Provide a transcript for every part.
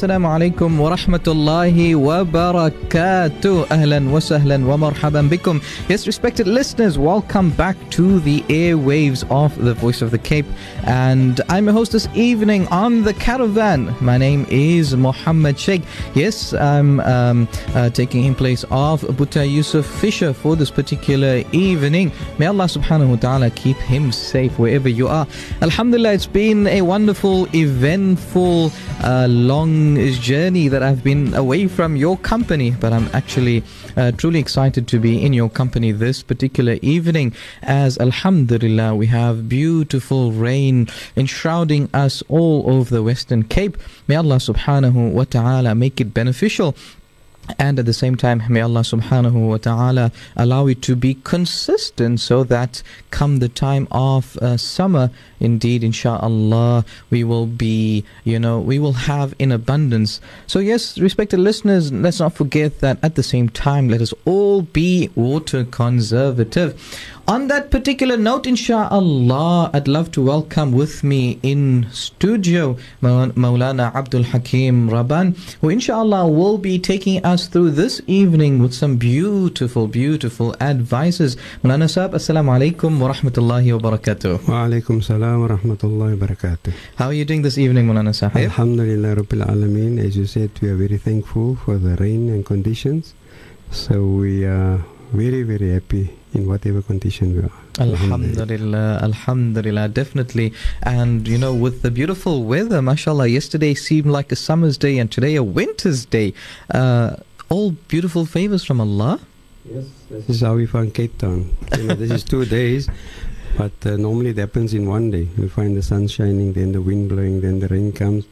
Assalamu alaikum wa rahmatullahi wa barakatuh. Ahlan wa sahlan wa marhaban bikum. Yes, respected listeners, welcome back to the airwaves of the Voice of the Cape. And I'm your host this evening on the Caravan. My name is Muhammad Sheikh. Yes, I'm taking in place of Buta Yusuf Fisher for this particular evening. May Allah subhanahu wa ta'ala keep him safe wherever you are. Alhamdulillah, it's been a wonderful, eventful, long journey that I've been away from your company, but I'm actually truly excited to be in your company this particular evening, as alhamdulillah we have beautiful rain enshrouding us all over the Western Cape. May Allah subhanahu wa ta'ala make it beneficial, and at the same time, may Allah subhanahu wa ta'ala allow it to be consistent, so that come the time of summer, indeed, inshaAllah, we will be, we will have in abundance. So yes, respected listeners, let's not forget that at the same time, let us all be water conservative. On that particular note, inshaAllah, I'd love to welcome with me in studio Maulana Abdul Hakim Rabban, who inshaAllah will be taking us through this evening with some beautiful advices. Maulana Sahab, Assalamu alaikum wa rahmatullahi wa barakatuh. Wa alaikum salam wa rahmatullahi wa barakatuh. How are you doing this evening, Maulana Sahab? Alhamdulillah Rabbil Alameen. As you said, we are very thankful for the rain and conditions. So we are very happy in whatever condition we are. Alhamdulillah, alhamdulillah, definitely. And with the beautiful weather, mashallah, yesterday seemed like a summer's day and today a winter's day. All beautiful favors from Allah. Yes, this is how we found Cape Town. This is 2 days, but normally it happens in one day. We find the sun shining, then the wind blowing, then the rain comes.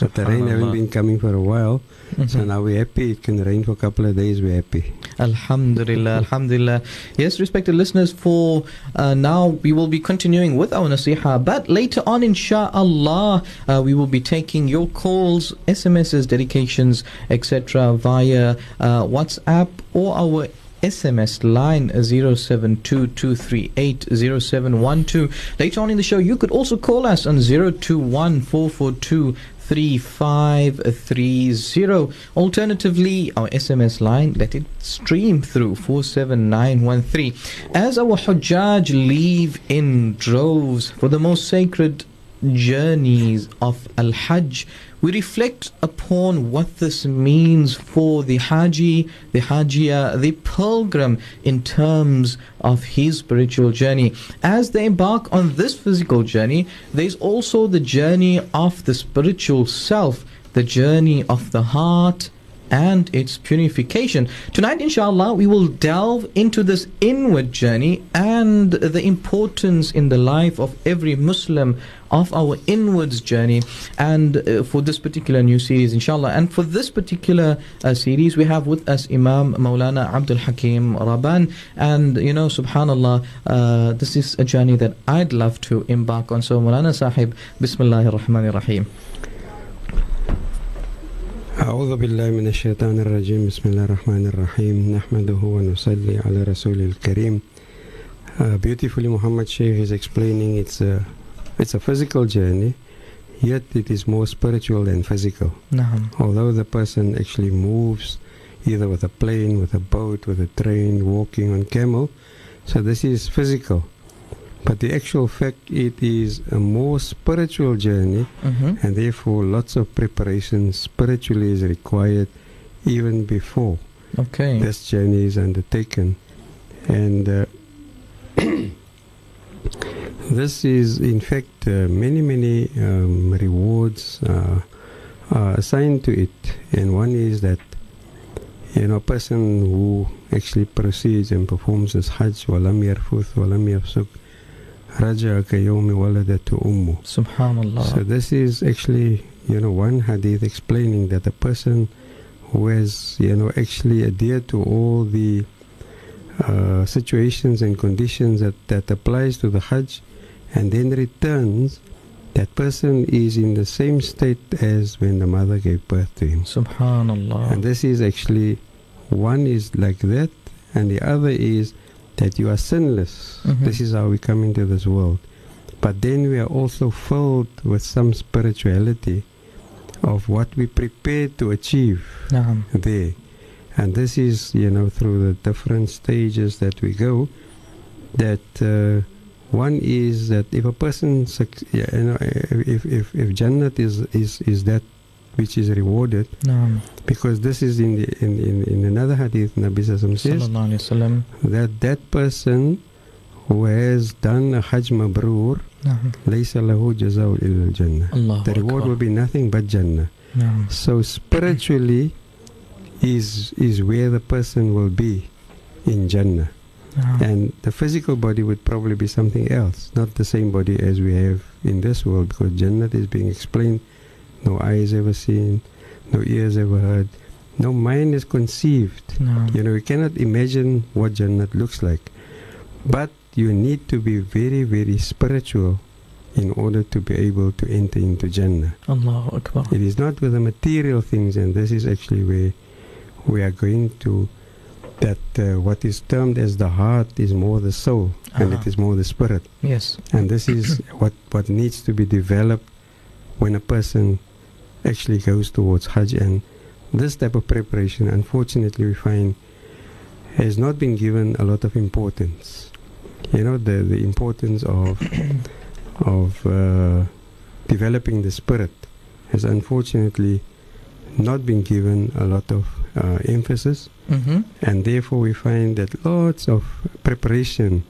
But the rain hasn't been coming for a while, so now we're happy. It can rain for a couple of days, we're happy. Alhamdulillah, alhamdulillah. Yes, respected listeners, for now we will be continuing with our nasiha, but later on, inshallah, we will be taking your calls, SMSs, dedications, etc. via WhatsApp or our SMS line 0722380712. Later on in the show, you could also call us on 0214423530. Alternatively, our SMS line, let it stream through 47913. As our Hujjaj leave in droves for the most sacred journeys of Al-Hajj, we reflect upon what this means for the Haji, the Hajia, the pilgrim in terms of his spiritual journey. As they embark on this physical journey, there is also the journey of the spiritual self, the journey of the heart and its purification. Tonight, inshallah, we will delve into this inward journey and the importance in the life of every Muslim of our inwards journey. And for this particular new series, inshallah, and for this particular series, we have with us Imam Maulana Abdul Hakim Rabban. And subhanallah, this is a journey that I'd love to embark on. So Maulana Sahib, Bismillahir Rahmanir Rahim. أعوذ بالله من الشيطان الرجيم بسم الله الرحمن الرحيم نحمده ونصلي على رسول الكريم. Beautifully, Muhammad Sheikh is explaining it's a physical journey, yet it is more spiritual than physical. Although the person actually moves either with a plane, with a boat, with a train, walking on camel, so this is physical. But the actual fact, it is a more spiritual journey, and therefore lots of preparation spiritually is required even before this journey is undertaken. And this is in fact many rewards are assigned to it. And one is that a person who actually proceeds and performs his Hajj, walam yarfuth, walam yafsuk, Raja Kayomi Waladatu Ummu. Subhanallah. So this is actually, one hadith explaining that a person who has, actually adhered to all the situations and conditions that applies to the Hajj and then returns, that person is in the same state as when the mother gave birth to him. Subhanallah. And this is actually, one is like that, and the other is that you are sinless. This is how we come into this world. But then we are also filled with some spirituality of what we prepared to achieve there. And this is, you know, through the different stages that we go, that one is that if a person, you know, if Jannat is that which is rewarded, because this is in the, in another hadith, Nabi Sallallahu Alaihi Wasallam says that that person who has done a Hajj Mabrur, laysa lahu jazaa'un illa al-Jannah. The reward will be nothing but Jannah. So spiritually is where the person will be in Jannah, and the physical body would probably be something else, not the same body as we have in this world, because Jannah is being explained. No eye has ever seen, no ears ever heard, no mind is conceived. You know, we cannot imagine what Jannat looks like. But you need to be very, very spiritual in order to be able to enter into Jannah. Allahu Akbar. It is not with the material things, and this is actually where we are going to, that what is termed as the heart is more the soul, and it is more the spirit. Yes. And this is what needs to be developed when a person actually goes towards Hajj. And this type of preparation, unfortunately, we find has not been given a lot of importance. You know, the importance of developing the spirit has unfortunately not been given a lot of emphasis, and therefore we find that lots of preparation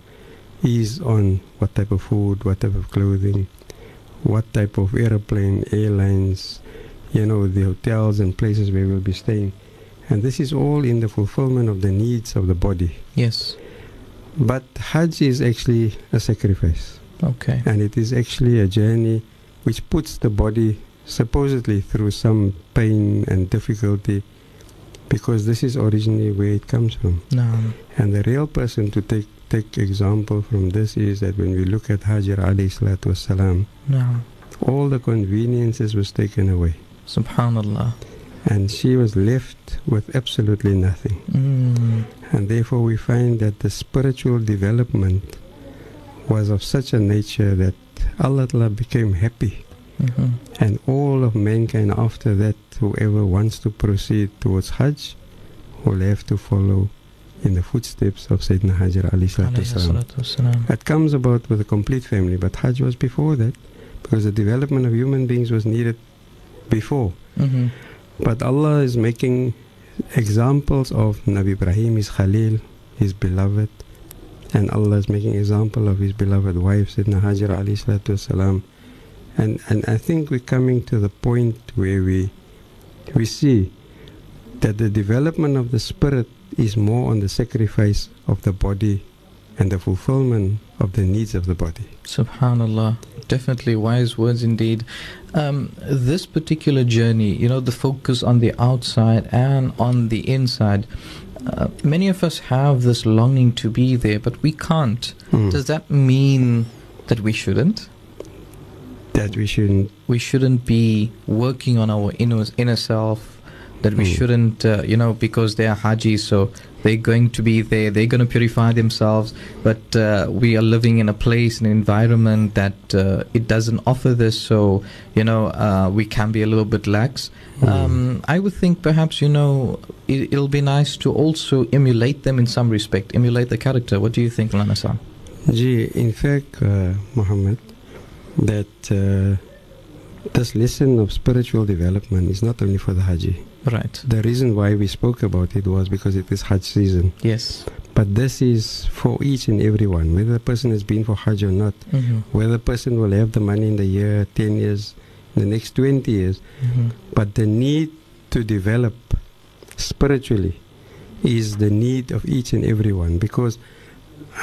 is on what type of food, what type of clothing, what type of airplane, airlines, you know, the hotels and places where we'll be staying. And this is all in the fulfillment of the needs of the body. Yes. But Hajj is actually a sacrifice. Okay. And it is actually a journey which puts the body supposedly through some pain and difficulty, because this is originally where it comes from. And the real person to take example from this is that when we look at Hajar alayhi salatu wassalam, all the conveniences was taken away. Subhanallah. And she was left with absolutely nothing. And therefore we find that the spiritual development was of such a nature that Allah Ta'ala became happy. And all of mankind after that, whoever wants to proceed towards Hajj, will have to follow in the footsteps of Sayyidina Hajar alayhi salatu wasalam. That comes about with a complete family, but Hajj was before that, because the development of human beings was needed before. But Allah is making examples of Nabi Ibrahim, his Khalil, his beloved, and Allah is making example of his beloved wife, Sayyidina Hajar alayhi salatu wasalam. And I think we're coming to the point where we see that the development of the spirit is more on the sacrifice of the body and the fulfillment of the needs of the body. Subhanallah. Definitely wise words indeed. This particular journey, you know, the focus on the outside and on the inside, many of us have this longing to be there, but we can't. Does that mean that we shouldn't? That we shouldn't. We shouldn't be working on our inner self. That we shouldn't, you know, because they are Hajis, so they're going to be there. They're going to purify themselves. But we are living in a place, an environment that it doesn't offer this. So, you know, we can be a little bit lax. I would think perhaps, you know, it'll be nice to also emulate them in some respect, emulate the character. What do you think, Maulana Sahib? Gee, in fact, Muhammad, that this lesson of spiritual development is not only for the Haji. Right. The reason why we spoke about it was because it is Hajj season. Yes. But this is for each and everyone, whether the person has been for Hajj or not, whether the person will have the money in the year, 10 years, in the next 20 years. But the need to develop spiritually is the need of each and everyone, because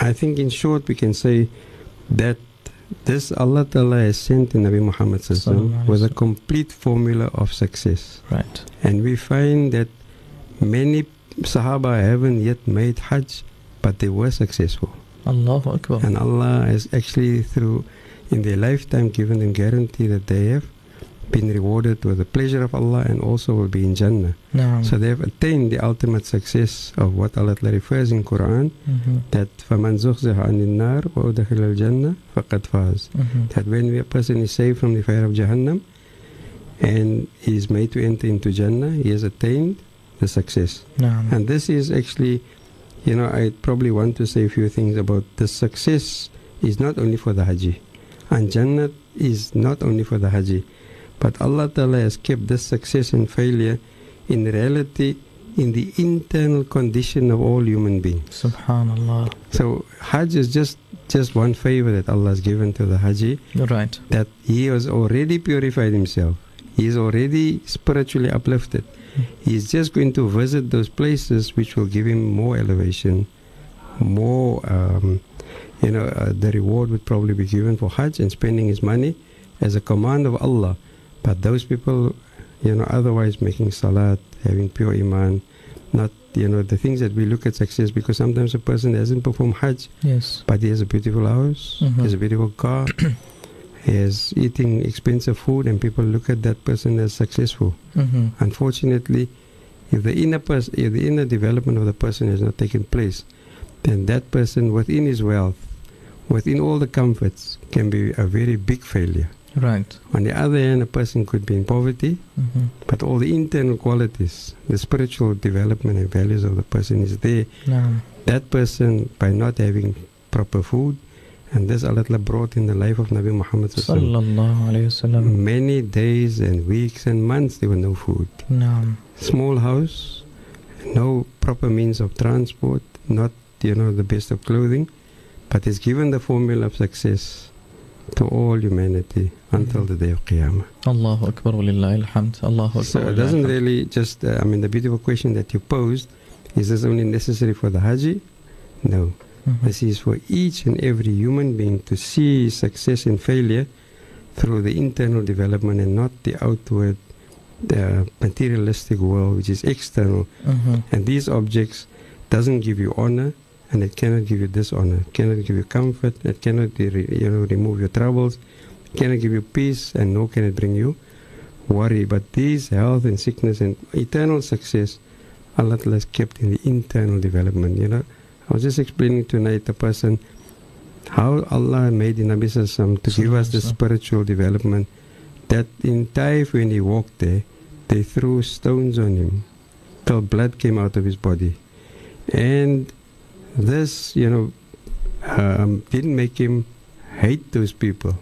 I think in short we can say that this Allah Ta'ala has sent to Nabi Muhammad with a complete formula of success. Right. And we find that many Sahaba haven't yet made Hajj, but they were successful. Allahu Akbar. And Allah has actually through in their lifetime given them guarantee that they have been rewarded with the pleasure of Allah and also will be in Jannah. So they have attained the ultimate success of what Allah refers in Quran, that فَمَنْ زُخْزِحَ عَنِ النَّارِ وَأُدَخِلَ الْجَنَّةِ فَقَدْ فَاز. That when a person is saved from the fire of Jahannam and he is made to enter into Jannah, he has attained the success. And this is actually, you know, I probably want to say a few things about the success is not only for the Haji, and Jannah is not only for the Haji, but Allah Ta'ala has kept this success and failure in reality in the internal condition of all human beings. Subhanallah. So Hajj is just one favor that Allah has given to the Haji. Right. That he has already purified himself. He is already spiritually uplifted. He is just going to visit those places which will give him more elevation, more, you know, the reward would probably be given for Hajj and spending his money as a command of Allah. But those people, you know, otherwise making salat, having pure iman, not, you know, the things that we look at success, because sometimes a person hasn't performed Hajj, yes, but he has a beautiful house, he has a beautiful car, he is eating expensive food, and people look at that person as successful. Unfortunately, if the inner development of the person has not taken place, then that person within his wealth, within all the comforts, can be a very big failure. Right. On the other hand, a person could be in poverty, but all the internal qualities, the spiritual development and values of the person is there. That person, by not having proper food, and this Allah brought in the life of Nabi Muhammad sallallahu alayhi wasallam. Many days and weeks and months there were no food. Small house, no proper means of transport, not, you know, the best of clothing, but is given the formula of success to all humanity until the day of Qiyamah. Allahu Akbar wa lillahi alhamd. Allahu Akbar. So it doesn't really just, I mean, the beautiful question that you posed, is this only necessary for the Haji? No. This is for each and every human being to see success and failure through the internal development and not the outward, the materialistic world, which is external. And these objects doesn't give you honor, and it cannot give you dishonor, it cannot give you comfort, it cannot, you know, remove your troubles, it cannot give you peace, and nor can it bring you worry. But these health and sickness and eternal success, Allah has kept in the internal development, you know. I was just explaining tonight the person how Allah made the Nabi Sallallahu Alaihi Wasallam to give us the spiritual development, that in Taif when he walked there, they threw stones on him till blood came out of his body. And this, you know, didn't make him hate those people.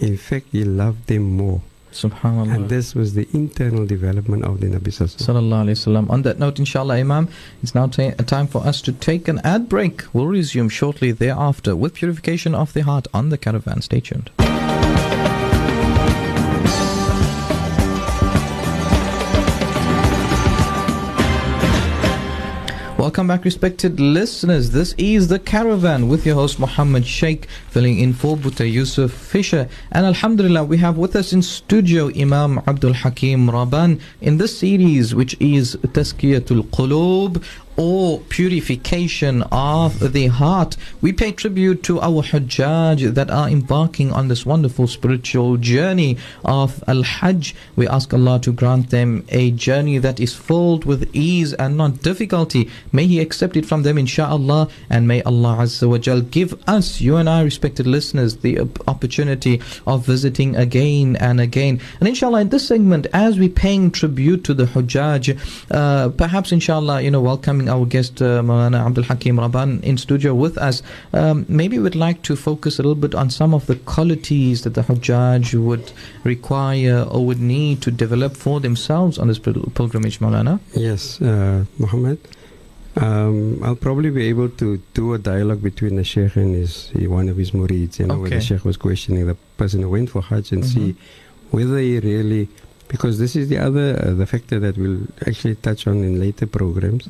In fact, he loved them more. Subhanallah. And this was the internal development of the Nabi Sallallahu Alaihi Wasallam. On that note, inshallah, Imam, it's now time for us to take an ad break. We'll resume shortly thereafter with Purification of the Heart on the Caravan. Stay tuned. Welcome back, respected listeners. This is The Caravan with your host Muhammad Sheikh, filling in for Buta Yusuf Fisher. And alhamdulillah, we have with us in studio Imam Abdul Hakim Rabban in this series, which is Tazkiyatul Qulub, or purification of the heart. We pay tribute to our Hujjaj that are embarking on this wonderful spiritual journey of Al-Hajj. We ask Allah to grant them a journey that is filled with ease and not difficulty. May He accept it from them, inshaAllah, and may Allah Azza wa Jal give us, you and I, respected listeners, the opportunity of visiting again and again. And inshaAllah, in this segment, as we paying tribute to the Hujjaj, perhaps inshaAllah, you know, welcoming our guest Maulana Abdul Hakim Rabban in studio with us, maybe we'd like to focus a little bit on some of the qualities that the Hujjaj would require or would need to develop for themselves on this pilgrimage, Maulana. Yes, Muhammad, I'll probably be able to do a dialogue between the Sheikh and one of his murids, you know, where the Sheikh was questioning the person who went for Hajj and see whether he really, because this is the other the factor that we'll actually touch on in later programs,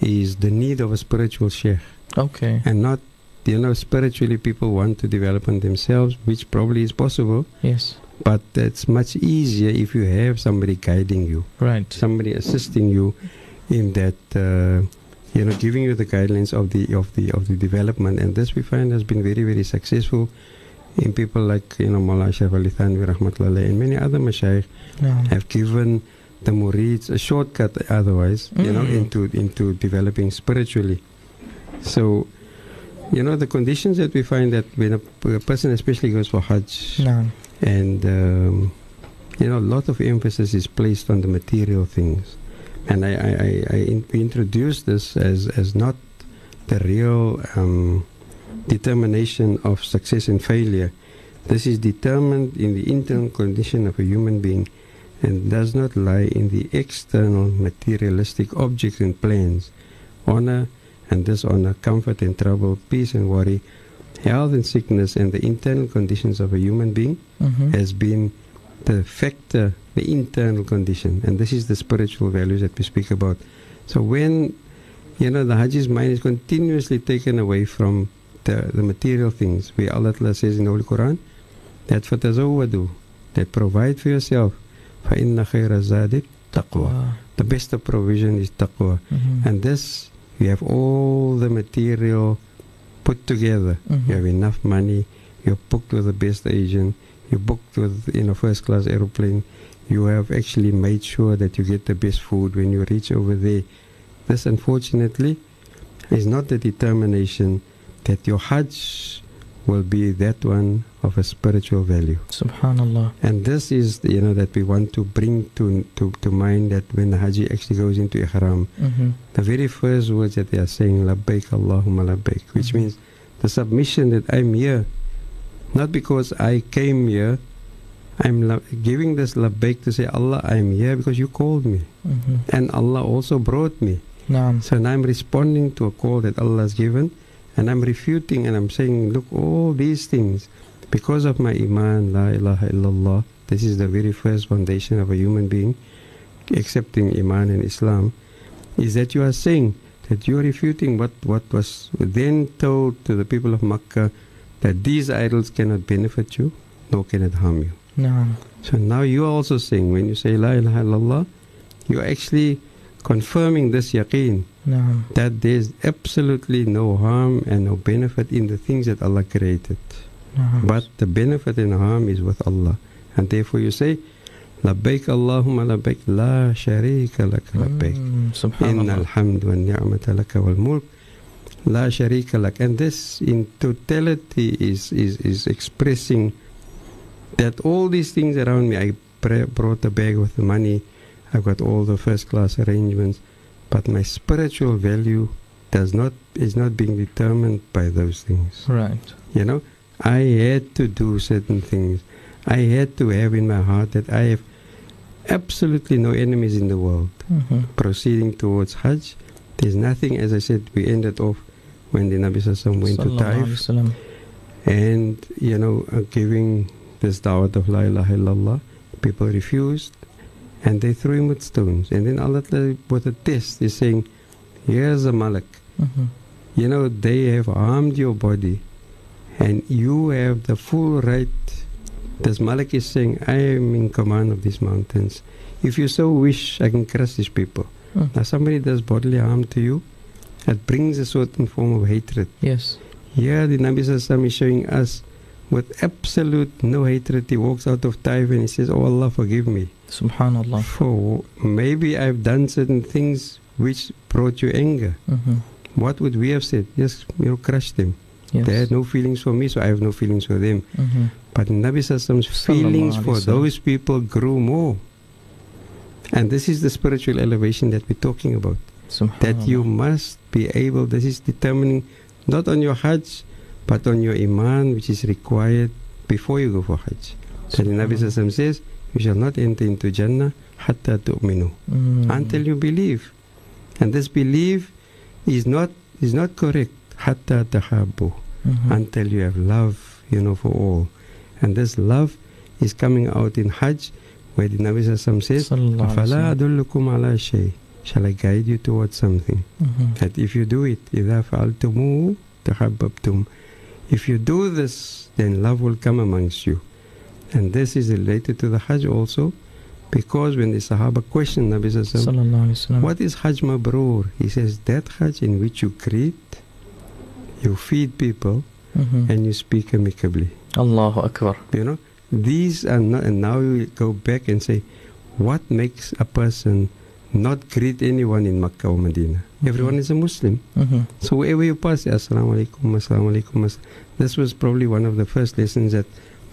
is the need of a spiritual sheikh. And not, you know, spiritually people want to develop on themselves, which probably is possible. Yes. But it's much easier if you have somebody guiding you. Right. Somebody assisting you in that, you know, giving you the guidelines of the development. And this we find has been very, very successful in people like, you know, Maulana Sheikh Ali Thanvi Rahmatullah and many other mashaykh have given the murids a shortcut otherwise, you know, into developing spiritually. So, you know, the conditions that we find that when a person especially goes for Hajj and a lot of emphasis is placed on the material things. And I introduce this as not the real determination of success and failure. This is determined in the internal condition of a human being and does not lie in the external materialistic objects and plans, honor and dishonor, comfort and trouble, peace and worry, health and sickness, and the internal conditions of a human being has been the factor, the internal condition. And this is the spiritual values that we speak about. So when, the Haji's mind is continuously taken away from the material things, where Allah says in the Holy Quran, that fatazawwadu, that provide for yourself, فَإِنَّ خَيْرَ الزَّادِ التَّقْوَى. The best of provision is taqwa. And this, you have all the material put together. You have enough money, you're booked with the best agent, you're booked with first class aeroplane, you have actually made sure that you get the best food when you reach over there. This, unfortunately, is not the determination that your Hajj will be that one of a spiritual value. Subhanallah. And this is, that we want to bring to mind, that when the Haji actually goes into Ihram, the very first words that they are saying, Labbaik Allahumma Labbaik, which means the submission that I'm here, not because I came here. I'm giving this Labbaik to say, Allah, I'm here because you called me. And Allah also brought me. So now I'm responding to a call that Allah has given. And I'm refuting and I'm saying, look, all these things, because of my Iman, La ilaha illallah, this is the very first foundation of a human being, accepting Iman and Islam, is that you are saying that you are refuting what was then told to the people of Makkah, that these idols cannot benefit you, nor can it harm you. So now you are also saying, when you say La ilaha illallah, you are actually confirming this yaqeen, that there's absolutely no harm and no benefit in the things that Allah created. But the benefit and harm is with Allah. And therefore you say, Labbaik Allahumma Labbaik, La Sharika Lak Labbaik, Innal Hamd wa Ni'mata Laka wal Mulk, La Sharika Lak. And this in totality is expressing that all these things around me, I brought a bag with the money, I've got all the first class arrangements, but my spiritual value is not being determined by those things. I had to do certain things. I had to have in my heart that I have absolutely no enemies in the world. Proceeding towards Hajj, there's nothing, as I said, we ended off when the Nabi Sallallahu went to Taif, and giving this da'wah of La ilaha illallah, people refused. And they threw him with stones. And then Allah, with a test, is saying, here's a malak. They have harmed your body. And you have the full right. This malak is saying, I am in command of these mountains. If you so wish, I can crush these people. Now, somebody does bodily harm to you, it brings a certain form of hatred. Here, the Nabi Sallallahu is showing us, with absolute no hatred, he walks out of Taif and he says, oh Allah, forgive me. Subhanallah. For maybe I've done certain things which brought you anger. What would we have said? Yes, crush them. They had no feelings for me, so I have no feelings for them. But Nabi Sallallahu Alaihi Wasallam's feelings for those people grew more. And this is the spiritual elevation that we're talking about. That you must be able, this is determining not on your Hajj, but on your Iman, which is required before you go for Hajj. So the Nabi Sallallahu says, you shall not enter into Jannah hatta tu'minu, until you believe. And this belief is not correct, hatta tahabbu, until you have love, for all. And this love is coming out in Hajj, where the Nabi Sallallahu says, Afala adullukum ala shay, shall I guide you towards something? That if you do it, idha fa'altumu tahabbabtum, if you do this, then love will come amongst you. And this is related to the Hajj also, because when the Sahaba questioned Nabi Sallallahu Alaihi Wasallam, what is Hajj Mabrur? He says, that Hajj in which you greet, you feed people, and you speak amicably. Allahu Akbar. These are not, and now you go back and say, what makes a person not greet anyone in Makkah or Medina? Everyone is a Muslim. So wherever you pass, Assalamu Alaikum, Assalamu Alaikum. This was probably one of the first lessons that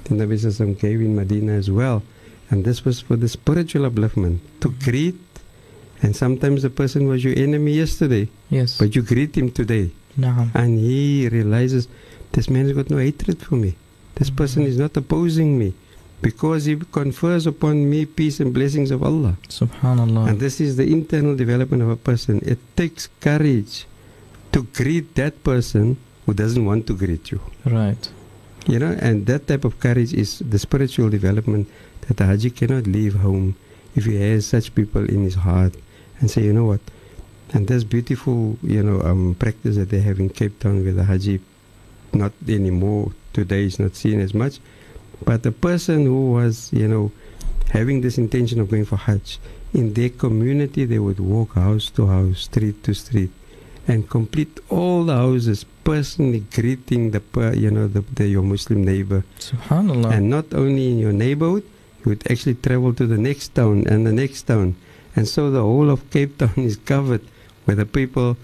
the Nabi Sallallahu Alaihi Wasallam gave in Medina as well, And this was for the spiritual upliftment. To greet, and sometimes the person was your enemy yesterday, yes, but you greet him today. No. And he realizes, this man's got no hatred for me. This person is not opposing me, because he confers upon me peace and blessings of Allah. Subhanallah. And this is the internal development of a person. It takes courage to greet that person who doesn't want to greet you. Right. You know, and that type of courage is the spiritual development that the Haji cannot leave home if he has such people in his heart and say, you know what, and that's beautiful, you know, practice that they have in Cape Town, where the Haji, not anymore, today is not seen as much, but the person who was, you know, having this intention of going for Hajj, in their community they would walk house to house, street to street, and complete all the houses, personally greeting the, you know, your Muslim neighbor. Subhanallah. And not only in your neighborhood, you would actually travel to the next town and the next town. And so the whole of Cape Town is covered with the people,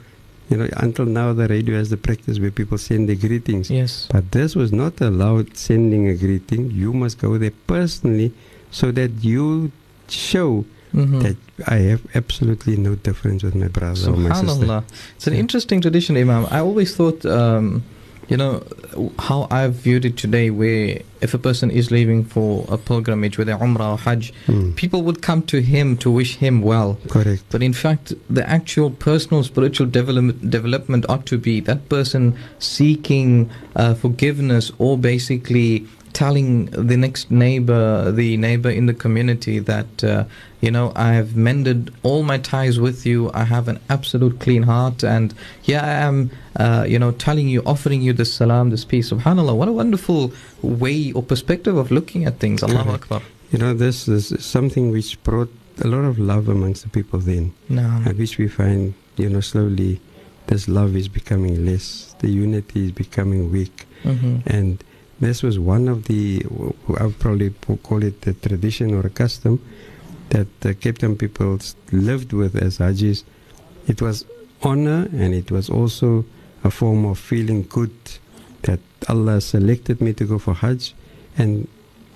you know, until now the radio has the practice where people send their greetings. Yes. But this was not allowed, sending a greeting. You must go there personally so that you show that I have absolutely no difference with my brother or my sister. It's an interesting tradition, Imam. I always thought, you know, how I've viewed it today, where if a person is leaving for a pilgrimage, whether Umrah or Hajj, people would come to him to wish him well. Correct. But in fact, the actual personal spiritual development ought to be that person seeking forgiveness, or basically telling the next neighbor, the neighbor in the community, that, you know, I have mended all my ties with you, I have an absolute clean heart, and here I am, you know, telling you, offering you this salam, this peace. SubhanAllah, what a wonderful way or perspective of looking at things. Allahu Akbar. You know, this is something which brought a lot of love amongst the people then, and which we find, you know, slowly this love is becoming less, the unity is becoming weak, and this was one of the, I would probably call it a tradition or a custom that the Cape Town people lived with as Hajis. It was honor, and it was also a form of feeling good that Allah selected me to go for Hajj. And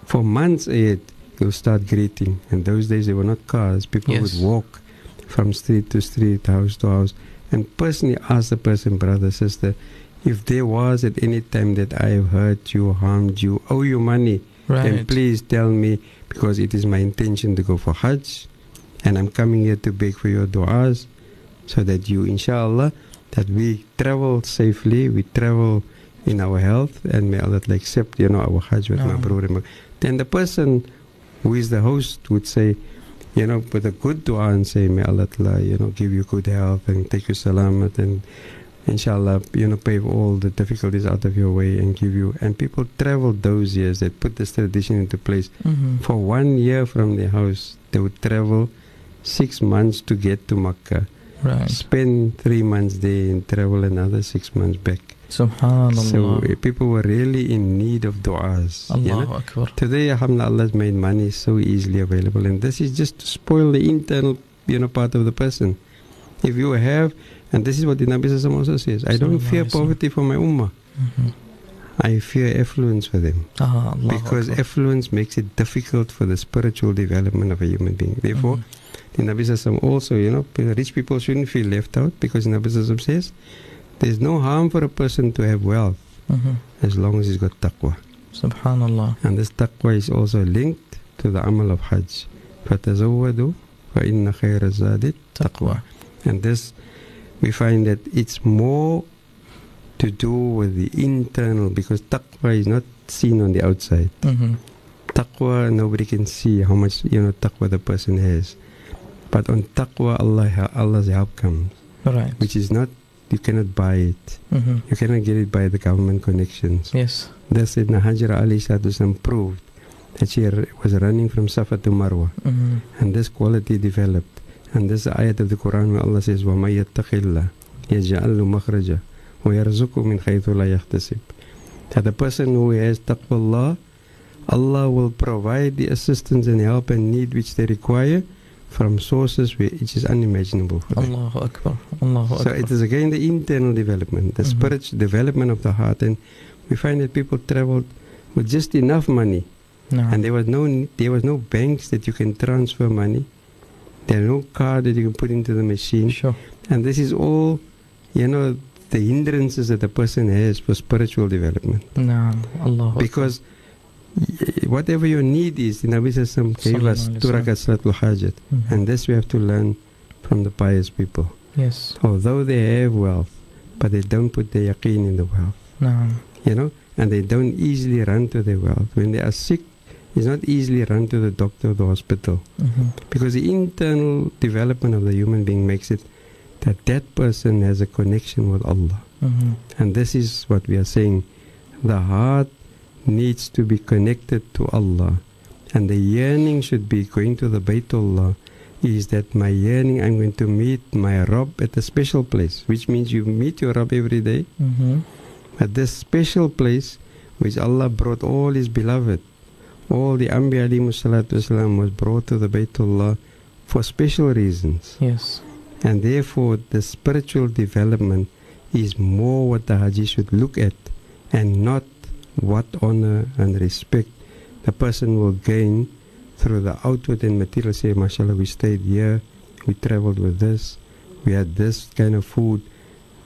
for months ahead, you'll start greeting. In those days, there were not cars. People would walk from street to street, house to house, and personally ask the person, brother, sister, if there was at any time that I have hurt you, harmed you, owe you money, then please tell me, because it is my intention to go for Hajj, and I'm coming here to beg for your du'as, so that you, inshallah, that we travel safely, we travel in our health, and may Allah accept, you know, our Hajj with mabrur. Then the person who is the host would say, you know, with a good du'a, and say, may Allah, you know, give you good health, and take you salamat, and inshallah, you know, pave all the difficulties out of your way and give you. And people traveled those years, that put this tradition into place. For 1 year from their house, they would travel 6 months to get to Makkah. Right. Spend 3 months there and travel another 6 months back. SubhanAllah. So people were really in need of du'as. Allahu Akbar. Today, alhamdulillah, Allah has made money so easily available. And this is just to spoil the internal, you know, part of the person. If you have, and this is what the Nabi Sallallahu also says, I don't fear poverty for my ummah. I fear affluence for them. Because affluence makes it difficult for the spiritual development of a human being. Therefore, the Nabi Sallallahu also, you know, rich people shouldn't feel left out, because the Nabi Sallallahu says, there's no harm for a person to have wealth as long as he's got taqwa. SubhanAllah. And this taqwa is also linked to the amal of Hajj. فَتَزَوَّدُوا فَإِنَّ خَيْرَ الزَّادِ التَّقْوَى. And this, we find that it's more to do with the internal, because taqwa is not seen on the outside. Taqwa, nobody can see how much, you know, taqwa the person has. But on taqwa, Allah's help comes. Right. Which is not, you cannot buy it. You cannot get it by the government connections. Yes. That's Sayyidina Hajar Ali proved that she was running from Safa to Marwa. And this quality developed. And this is the ayat of the Quran where Allah says, وَمَنْ يَتَّقِ اللَّهِ يَجْعَلُ مَخْرَجَهُ وَيَرْزُقُهُ مِنْ حَيْثُ لَا يَحْتَسِبُ. That the person who has taqwallah, Allah will provide the assistance and help and need which they require from sources which is unimaginable for them. Allahu Akbar. Allahu Akbar. So it is again the internal development, the spiritual development of the heart. And we find that people traveled with just enough money No. And there was no banks that you can transfer money. There are no card that you can put into the machine. Sure. And this is all, you know, the hindrances that a person has for spiritual development. No, Allah. Because whatever your need is, the Nabi Sallallahu gave us 2 rakat Salatul Hajat. And this we have to learn from the pious people. Yes. Although they have wealth, but they don't put their yaqeen in the wealth. No. You know, and they don't easily run to their wealth. When they are sick, it's not easily run to the doctor or the hospital. Because the internal development of the human being makes it that that person has a connection with Allah. And this is what we are saying. The heart needs to be connected to Allah. And the yearning should be going to the Baytullah, is that my yearning, I'm going to meet my Rabb at a special place, which means you meet your Rabb every day. At this special place, which Allah brought all His beloved, all the Anbiya ﷺ was brought to the Baytullah for special reasons. Yes. And therefore, the spiritual development is more what the Haji should look at, and not what honor and respect the person will gain through the outward and material. Say, mashallah, we stayed here, we traveled with this, we had this kind of food.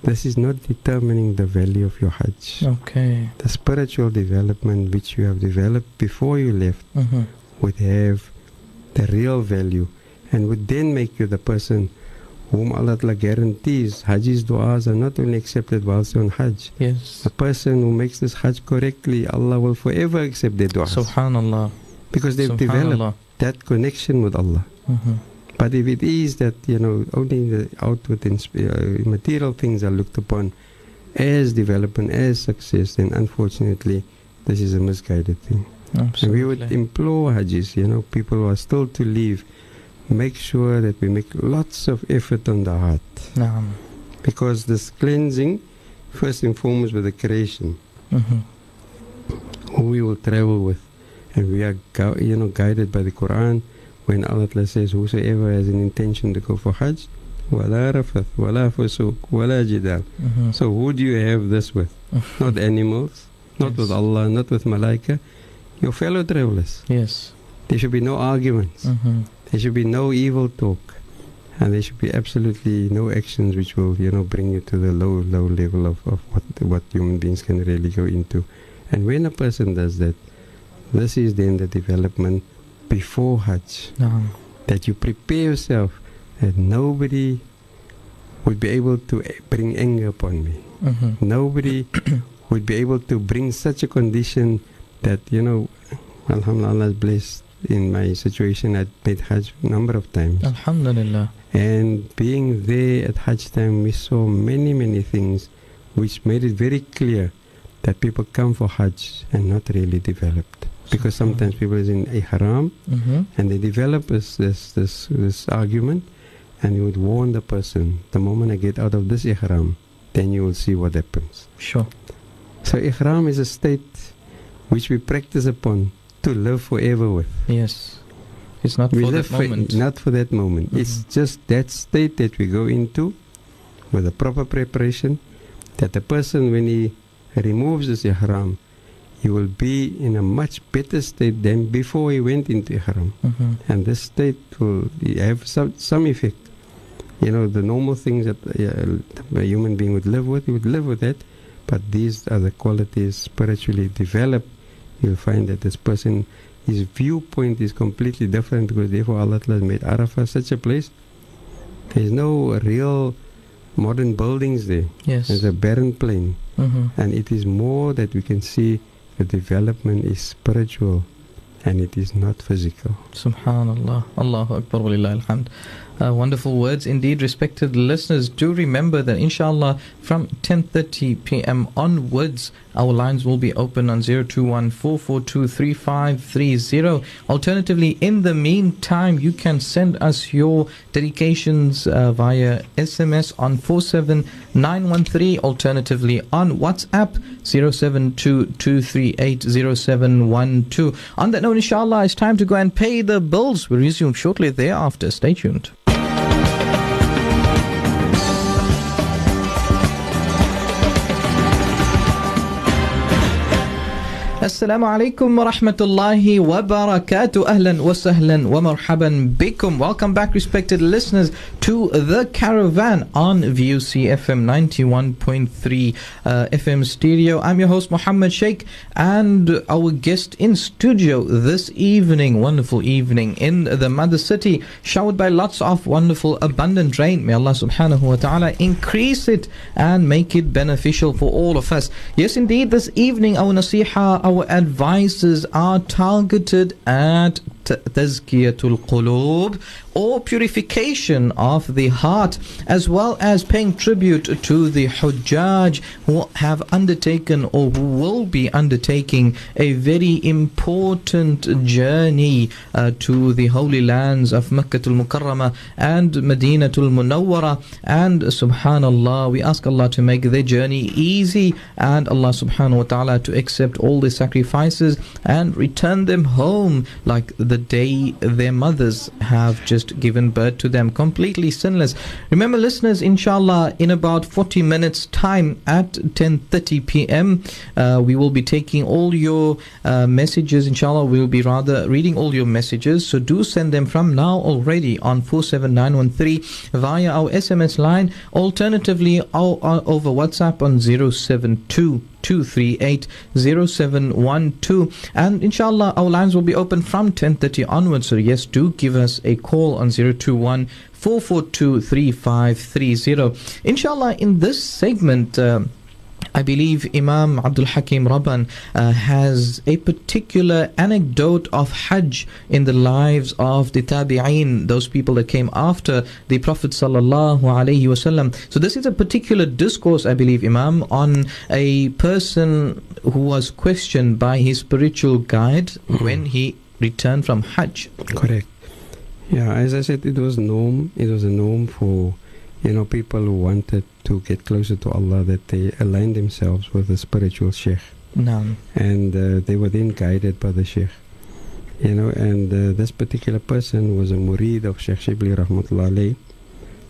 This is not determining the value of your Hajj. Okay. The spiritual development which you have developed before you left would have the real value, and would then make you the person whom Allah guarantees Hajji's du'as are not only accepted whilst on Hajj. Yes. A person who makes this Hajj correctly, Allah will forever accept their du'as. Subhanallah. Because they've developed that connection with Allah. But if it is that, you know, only the outward and material things are looked upon as development, as success, then unfortunately, this is a misguided thing. And we would implore Hajjis, you know, people who are still to leave, make sure that we make lots of effort on the heart. Because this cleansing, first and foremost, with the creation, who we will travel with. And we are, you know, guided by the Quran, when Allah says, whosoever has an intention to go for Hajj, wala rafath, wala fusuq, wala jidal. So who do you have this with? Not animals, not with Allah, not with Malaika, your fellow travelers. Yes. There should be no arguments. There should be no evil talk. And there should be absolutely no actions which will, you know, bring you to the low level of what human beings can really go into. And when a person does that, this is then the development before Hajj, that you prepare yourself that nobody would be able to bring anger upon me. Nobody would be able to bring such a condition that, you know, alhamdulillah, Allah is blessed in my situation. I made Hajj a number of times. Alhamdulillah. And being there at Hajj time, we saw many things which made it very clear that people come for Hajj and not really developed. Because sometimes people is in ihram and they develop this argument, and you would warn the person, the moment I get out of this ihram, then you will see what happens. Sure. So ihram is a state which we practice upon to live forever with. Yes. It's not for that moment. Not for that moment. It's just that state that we go into with a proper preparation, that the person, when he removes this ihram, he will be in a much better state than before he went into ihram. And this state will have some effect. You know, the normal things that a human being would live with, he would live with that. But these are the qualities spiritually developed. You'll find that this person, his viewpoint is completely different, because therefore Allah made Arafah such a place. There's no real modern buildings there. Yes. It's a barren plain. And it is more that we can see the development is spiritual and it is not physical. Subhanallah. Allahu Akbar wa lillahi alhamd. Wonderful words indeed, respected listeners. Do remember that inshallah from 10:30 p.m. onwards our lines will be open on 021-442-3530. Alternatively, in the meantime, you can send us your dedications via SMS on 47913, alternatively on WhatsApp 072-238-0712. On that note, inshallah, it's time to go and pay the bills. We'll resume shortly thereafter. Stay tuned. Assalamu alaikum wa rahmatullahi wa barakatuh. Ahlan wa sahlan wa marhaban bikum. Welcome back, respected listeners, to The Caravan on VUCFM 91.3 FM stereo. I'm your host, Muhammad Sheikh, and our guest in studio this evening, wonderful evening in the mother city, showered by lots of wonderful, abundant rain. May Allah subhanahu wa ta'ala increase it and make it beneficial for all of us. Yes, indeed, this evening, our nasiha, our advices are targeted at tazkiyatul qulub, or purification of the heart, as well as paying tribute to the Hujjaj who have undertaken or who will be undertaking a very important journey to the holy lands of Makkatul Mukarramah and Madinatul Munawwara. And subhanallah, we ask Allah to make their journey easy, and Allah subhanahu wa ta'ala to accept all the sacrifices and return them home like the day their mothers have just given birth to them, completely sinless. Remember, listeners, inshallah, in about 40 minutes time at 10:30 p.m. We will be taking all your messages, inshallah. We will be rather reading all your messages, so do send them from now already on 47913 via our SMS line, alternatively over WhatsApp on 072-238-0712, and inshallah our lines will be open from 10:30 onwards, so yes, do give us a call on 021-442-3530. Inshallah, in this segment, I believe Imam Abdul Hakim Rabban has a particular anecdote of Hajj in the lives of the Tabi'een, those people that came after the Prophet Sallallahu Alaihi Wasallam. So this is a particular discourse, I believe, Imam, on a person who was questioned by his spiritual guide when he returned from Hajj. Correct. Yeah, as I said, it was a norm for, you know, people who wanted to get closer to Allah, that they aligned themselves with a spiritual sheikh. No. And they were then guided by the sheikh. You know, and this particular person was a murid of Sheikh Shibli rahmatullah alayh.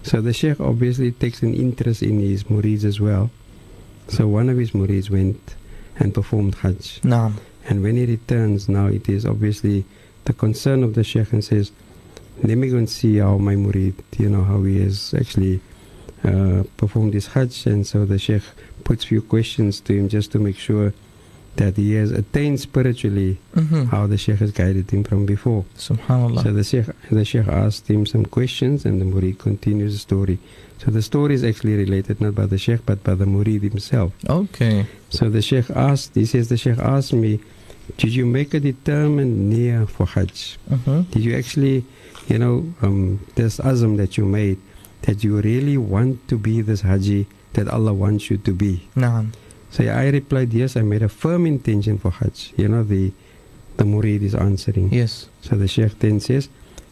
So the sheikh obviously takes an interest in his murids as well. So one of his murids went and performed Hajj. No. And when he returns now, it is obviously the concern of the sheikh, and says, let me go and see how my murid, you know, how he has actually performed his Hajj. And so the sheikh puts few questions to him just to make sure that he has attained spiritually how the sheikh has guided him from before. Subhanallah. So the sheikh asked him some questions, and the murid continues the story. So the story is actually related not by the sheikh but by the murid himself. Okay. So the sheikh asked, he says, the sheikh asked me, did you make a determined niyyah for Hajj? Did you actually, you know, this azam that you made, that you really want to be this haji that Allah wants you to be? Naam. So I replied, yes, I made a firm intention for Hajj. You know, the murid is answering. Yes. So the sheikh then says,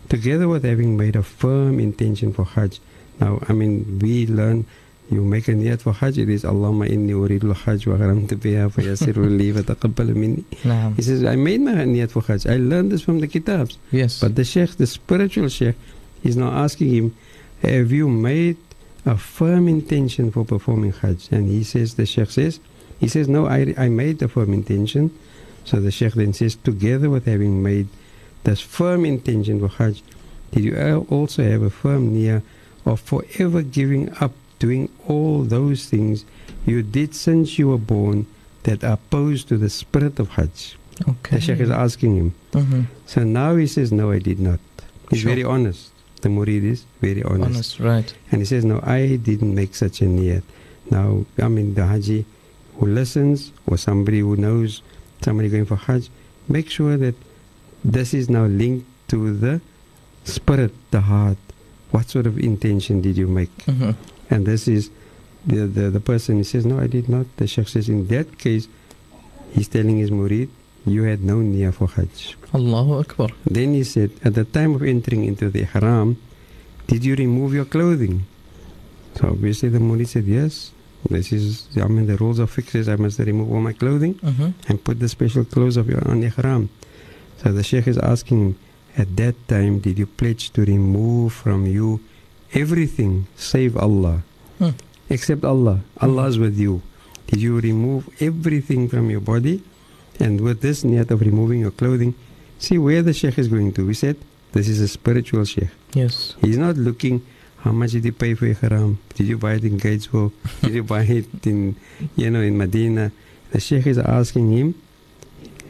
together with having made a firm intention for Hajj. Now, I mean, we learn, you make a niyat for Hajj, it is Allahumma inni uridul Hajj wa gharamtu biha fa yassirhu li wa taqabbal minni. He says, I made my niyat for Hajj. I learned this from the kitabs. Yes. But the sheikh, the spiritual sheikh, is now asking him, have you made a firm intention for performing Hajj? And he says, the sheikh says, he says, no, I made a firm intention. So the sheikh then says, together with having made this firm intention for Hajj, did you also have a firm niyyah of forever giving up doing all those things you did since you were born that are opposed to the spirit of Hajj? Okay. The sheikh is asking him. So now he says, no, I did not. He's very honest. The murid is very honest. Right. And he says, no, I didn't make such a niyat. Now, I mean, the haji who listens, or somebody who knows somebody going for Hajj, make sure that this is now linked to the spirit, the heart. What sort of intention did you make? And this is the person, he says, no, I did not. The sheikh says, in that case, he's telling his murid, you had no niyyah for Hajj. Allahu Akbar. Then he said, at the time of entering into the ihram, did you remove your clothing? So obviously the murid said, yes. This is, I mean, the rules of fiqh says I must remove all my clothing and put the special clothes on ihram. So the sheikh is asking him, at that time, did you pledge to remove from you everything save Allah? Except Allah. Allah is with you. Did you remove everything from your body and with this niyat of removing your clothing, see where the sheikh is going to. We said this is a spiritual sheikh. Yes. He's not looking how much did you pay for your haram? Did you buy it in Gatesville? Did you buy it in, you know, in Medina? The sheikh is asking him,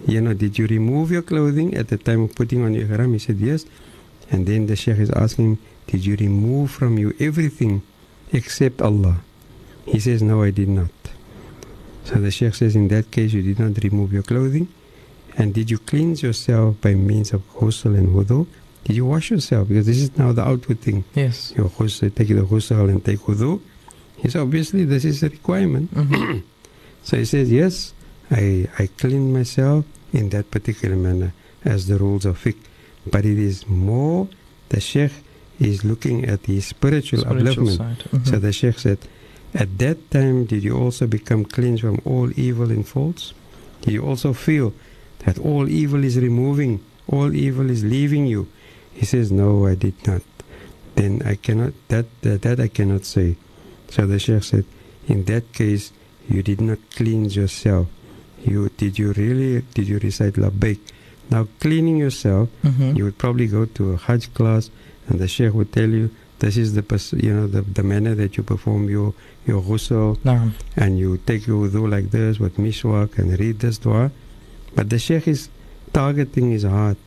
you know, did you remove your clothing at the time of putting on your haram? He said yes. And then the sheikh is asking him, did you remove from you everything except Allah? He says, no, I did not. So the sheikh says, in that case, you did not remove your clothing. And did you cleanse yourself by means of ghusl and wudu? Did you wash yourself? Because this is now the outward thing. Yes. Your ghusl, take the ghusl and take wudu. He says, obviously, this is a requirement. Mm-hmm. So he says, yes, I cleaned myself in that particular manner as the rules of fiqh. But it is more, the sheikh is looking at the spiritual upliftment. Mm-hmm. So the sheikh said, at that time, did you also become cleansed from all evil and faults? Did you also feel that all evil is removing, all evil is leaving you? He says, no, I did not. Then I cannot, that I cannot say. So the sheikh said, in that case, you did not cleanse yourself. Did you recite labbaik? Now, cleaning yourself, mm-hmm. you would probably go to a Hajj class, and the sheikh would tell you, this is the manner that you perform your ghusl, and you take your wudu like this with mishwak and read this dua. But the sheikh is targeting his heart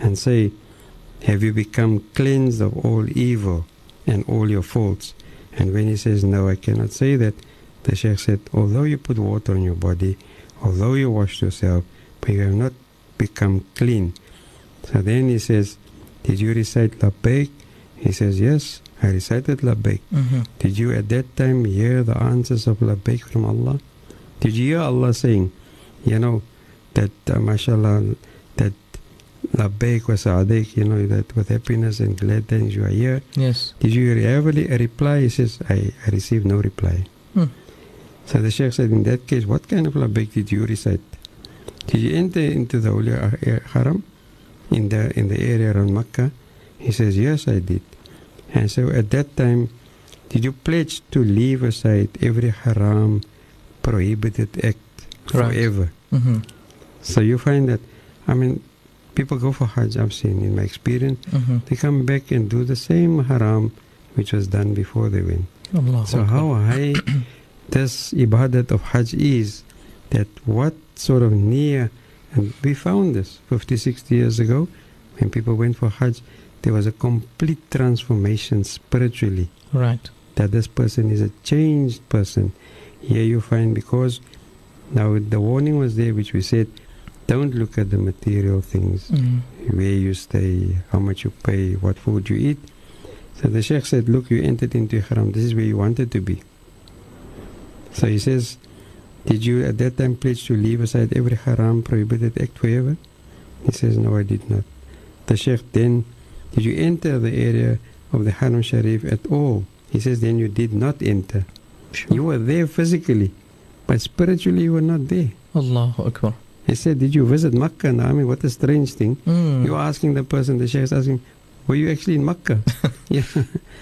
and say, have you become cleansed of all evil and all your faults? And when he says, no, I cannot say that, the sheikh said, although you put water on your body, although you washed yourself, but you have not become clean. So then he says, did you recite labbaik? He says, yes, I recited labbaik. Mm-hmm. Did you at that time hear the answers of labbaik from Allah? Did you hear Allah saying, you know, that mashallah, that labbaik wa sa'adik, you know, that with happiness and glad things you are here? Yes. Did you ever a reply? He says, I received no reply. Hmm. So the sheikh said, in that case, what kind of labbaik did you recite? Did you enter into the holy haram in the area around Makkah? He says, yes, I did. And so at that time, did you pledge to leave aside every haram prohibited act forever? Right. Mm-hmm. So you find that, I mean, people go for Hajj, I've seen in my experience, mm-hmm. they come back and do the same haram which was done before they went. Allah so how high this ibadat of Hajj is, that what sort of niyyah, and we found this 50, 60 years ago, when people went for Hajj, there was a complete transformation spiritually. Right. That this person is a changed person. Here you find, because now the warning was there, which we said, don't look at the material things, mm-hmm. where you stay, how much you pay, what food you eat. So the sheikh said, look, you entered into ihram, this is where you wanted to be. So he says, did you at that time pledge to leave aside every haram prohibited act forever? He says, no, I did not. The sheikh then, did you enter the area of the Haram Sharif at all? He says, then you did not enter. Sure. You were there physically, but spiritually you were not there. Allahu Akbar. He said, did you visit Makkah? Now, I mean, what a strange thing. Mm. You're asking the person, the sheikh is asking, were you actually in Makkah? Yeah.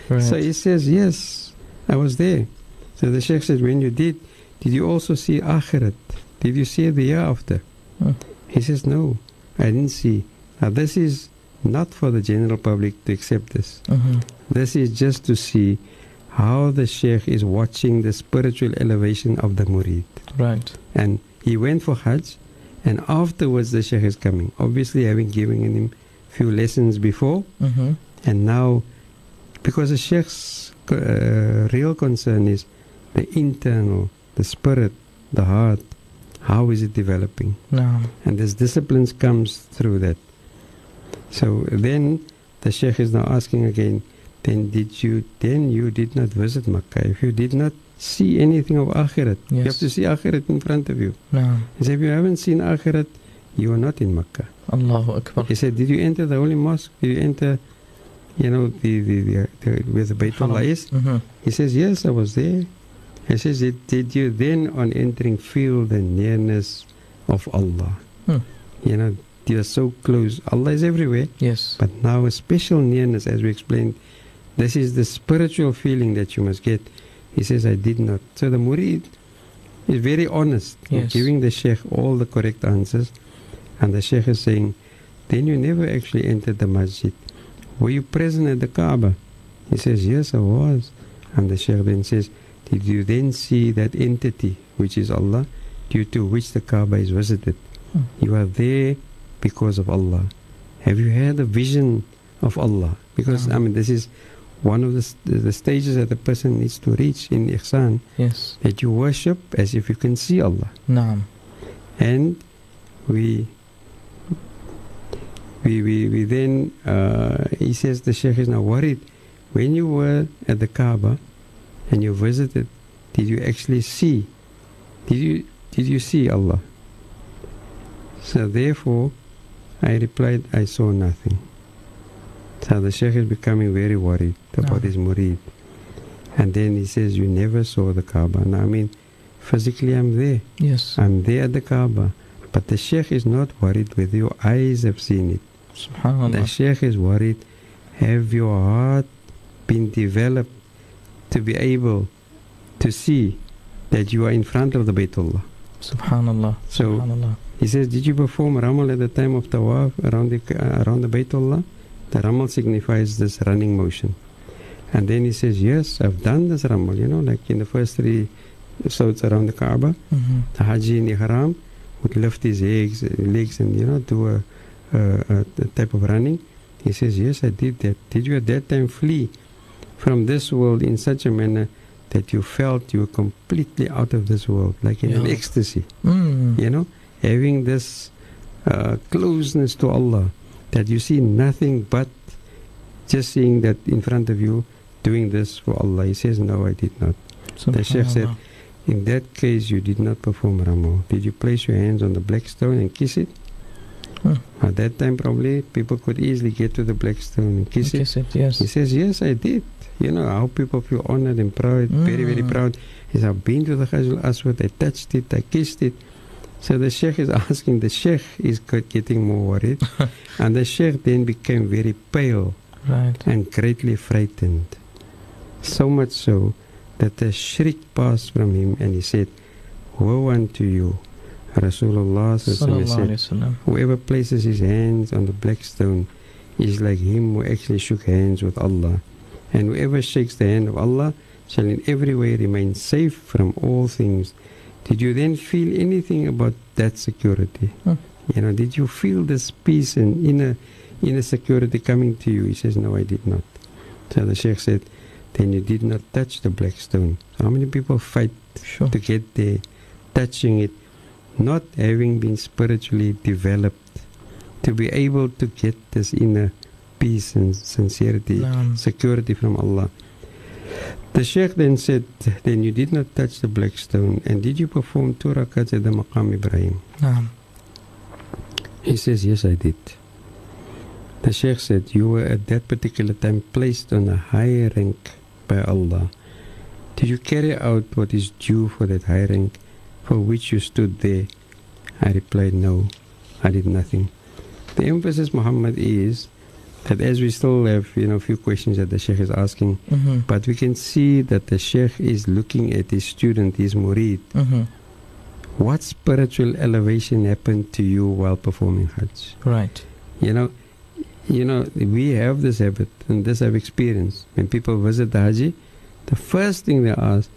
Right. So he says, yes, I was there. So the sheikh said, when you did you also see Akhirat? Did you see the year after? Huh. He says, no, I didn't see. Now, this is not for the general public to accept this. Uh-huh. This is just to see how the sheikh is watching the spiritual elevation of the murid. Right. And he went for Hajj, and afterwards the sheikh is coming, obviously having given him a few lessons before. Uh-huh. And now, because the sheikh's real concern is the internal, the spirit, the heart, how is it developing? No. And this discipline comes through that. So then the sheikh is now asking again, then you did not visit Makkah. If you did not see anything of Akhirat, yes. You have to see Akhirat in front of you. No. He said, if you haven't seen Akhirat, you are not in Makkah. Allahu Akbar. He said, did you enter the holy mosque? Did you enter, you know, where the Baytullah is? Mm-hmm. He says, yes, I was there. He says, did you then on entering feel the nearness of Allah? Hmm. You know, you are so close. Allah is everywhere. Yes. But now a special nearness, as we explained, this is the spiritual feeling that you must get. He says, I did not. So the murid He's very honest, yes, giving the Sheikh all the correct answers. And the Sheikh is saying, then you never actually entered the masjid. Were you present at the Kaaba? He says, yes, I was. And the Sheikh then says, did you then see that entity, which is Allah, due to which the Kaaba is visited? Hmm. You are there because of Allah. Have you had a vision of Allah? Because, I mean, this is one of the stages that the person needs to reach in Ihsan. Yes. That you worship as if you can see Allah. Naam. And we then, he says, the Sheikh is now worried. When you were at the Kaaba and you visited, did you actually see? Did you see Allah? So therefore, I replied, I saw nothing. So the Sheikh is becoming very worried about his murid. And then he says, you never saw the Kaaba. Now, I mean, physically I'm there. Yes. I'm there at the Kaaba. But the Sheikh is not worried whether your eyes have seen it. SubhanAllah. The Sheikh is worried, have your heart been developed to be able to see that you are in front of the Baytullah? SubhanAllah. So SubhanAllah. He says, did you perform Ramal at the time of Tawaf around the Baytullah? The Ramal signifies this running motion. And then he says, yes, I've done this Ramal, you know, like in the first three episodes around the Kaaba. Mm-hmm. The Haji in Ihram would lift his legs and, you know, do a type of running. He says, yes, I did that. Did you at that time flee from this world in such a manner that you felt you were completely out of this world, like in an ecstasy? Mm. You know, having this closeness to Allah, that you see nothing but just seeing that in front of you, doing this for Allah. He says, no, I did not. The Sheikh said, in that case, you did not perform Ramal. Did you place your hands on the black stone and kiss it? Huh. At that time, probably, people could easily get to the black stone and kiss it. Yes. He says, yes, I did. You know, how people feel honored and proud, very, very proud. He says, I've been to the Khajul Aswad, I touched it, I kissed it. So the Sheikh is asking, the Sheikh is getting more worried. And the Sheikh then became very pale and greatly frightened. So much so that the shriek passed from him and he said, woe unto you, Rasulullah said, whoever places his hands on the black stone is like him who actually shook hands with Allah. And whoever shakes the hand of Allah shall in every way remain safe from all things. Did you then feel anything about that security? Huh. You know, did you feel this peace and inner security coming to you? He says, no, I did not. So the Sheikh said, then you did not touch the black stone. How many people fight to get there, touching it, not having been spiritually developed, to be able to get this inner peace and sincerity, security from Allah. The Sheikh then said, then you did not touch the black stone, and did you perform 2 rakats at the Maqam Ibrahim? He says, yes, I did. The Sheikh said, you were at that particular time placed on a high rank by Allah. Did you carry out what is due for that high rank for which you stood there? I replied, no, I did nothing. The emphasis, Muhammad, is that as we still have, you know, a few questions that the Sheikh is asking, but we can see that the Sheikh is looking at his student, his murid. What spiritual elevation happened to you while performing Hajj? Right. You know, we have this habit, and this I've experienced. When people visit the Haji, the first thing they ask,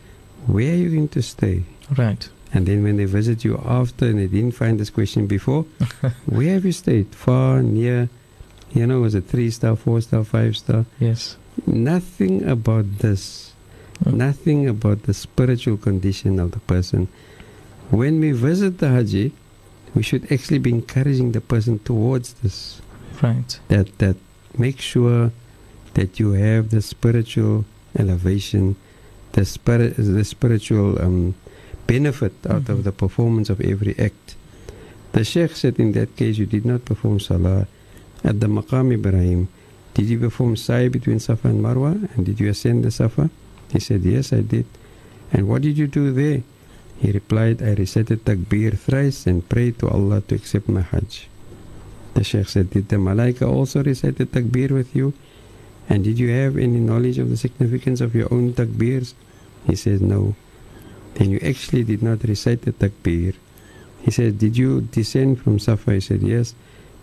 where are you going to stay? Right. And then when they visit you after and they didn't find this question before, where have you stayed? Far, near? You know, was it 3-star, 4-star, 5-star? Yes. Nothing about this. Nothing about the spiritual condition of the person. When we visit the Haji, we should actually be encouraging the person towards this. Right. That make sure that you have the spiritual elevation, the spiritual benefit out of the performance of every act. The Sheikh said, in that case, you did not perform Salah at the Maqam Ibrahim. Did you perform Sa'i between Safa and Marwa? And did you ascend the Safa? He said, yes, I did. And what did you do there? He replied, I recited Takbir thrice and prayed to Allah to accept my Hajj. The Sheikh said, did the Malaika also recite the Takbir with you? And did you have any knowledge of the significance of your own Takbirs? He says, no. and you actually did not recite the takbir. He said, did you descend from Safa? He said, yes.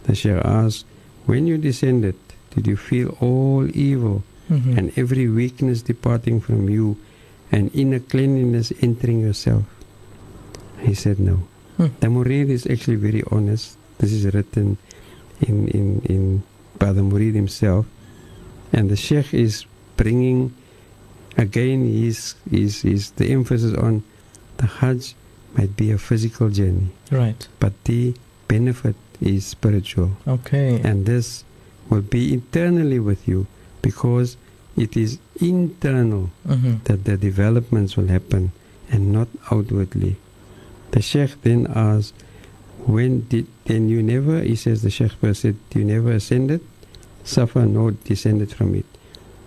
The Sheikh asked, when you descended, did you feel all evil and every weakness departing from you and inner cleanliness entering yourself? He said, no. The Murid is actually very honest. This is written in by the Murid himself. And the Sheikh is bringing, again, the emphasis on the Hajj might be a physical journey. Right. But the benefit is spiritual. Okay. And this will be internally with you, because it is internal that the developments will happen and not outwardly. The Sheikh then asks, you never ascended Safa, nor descended from it.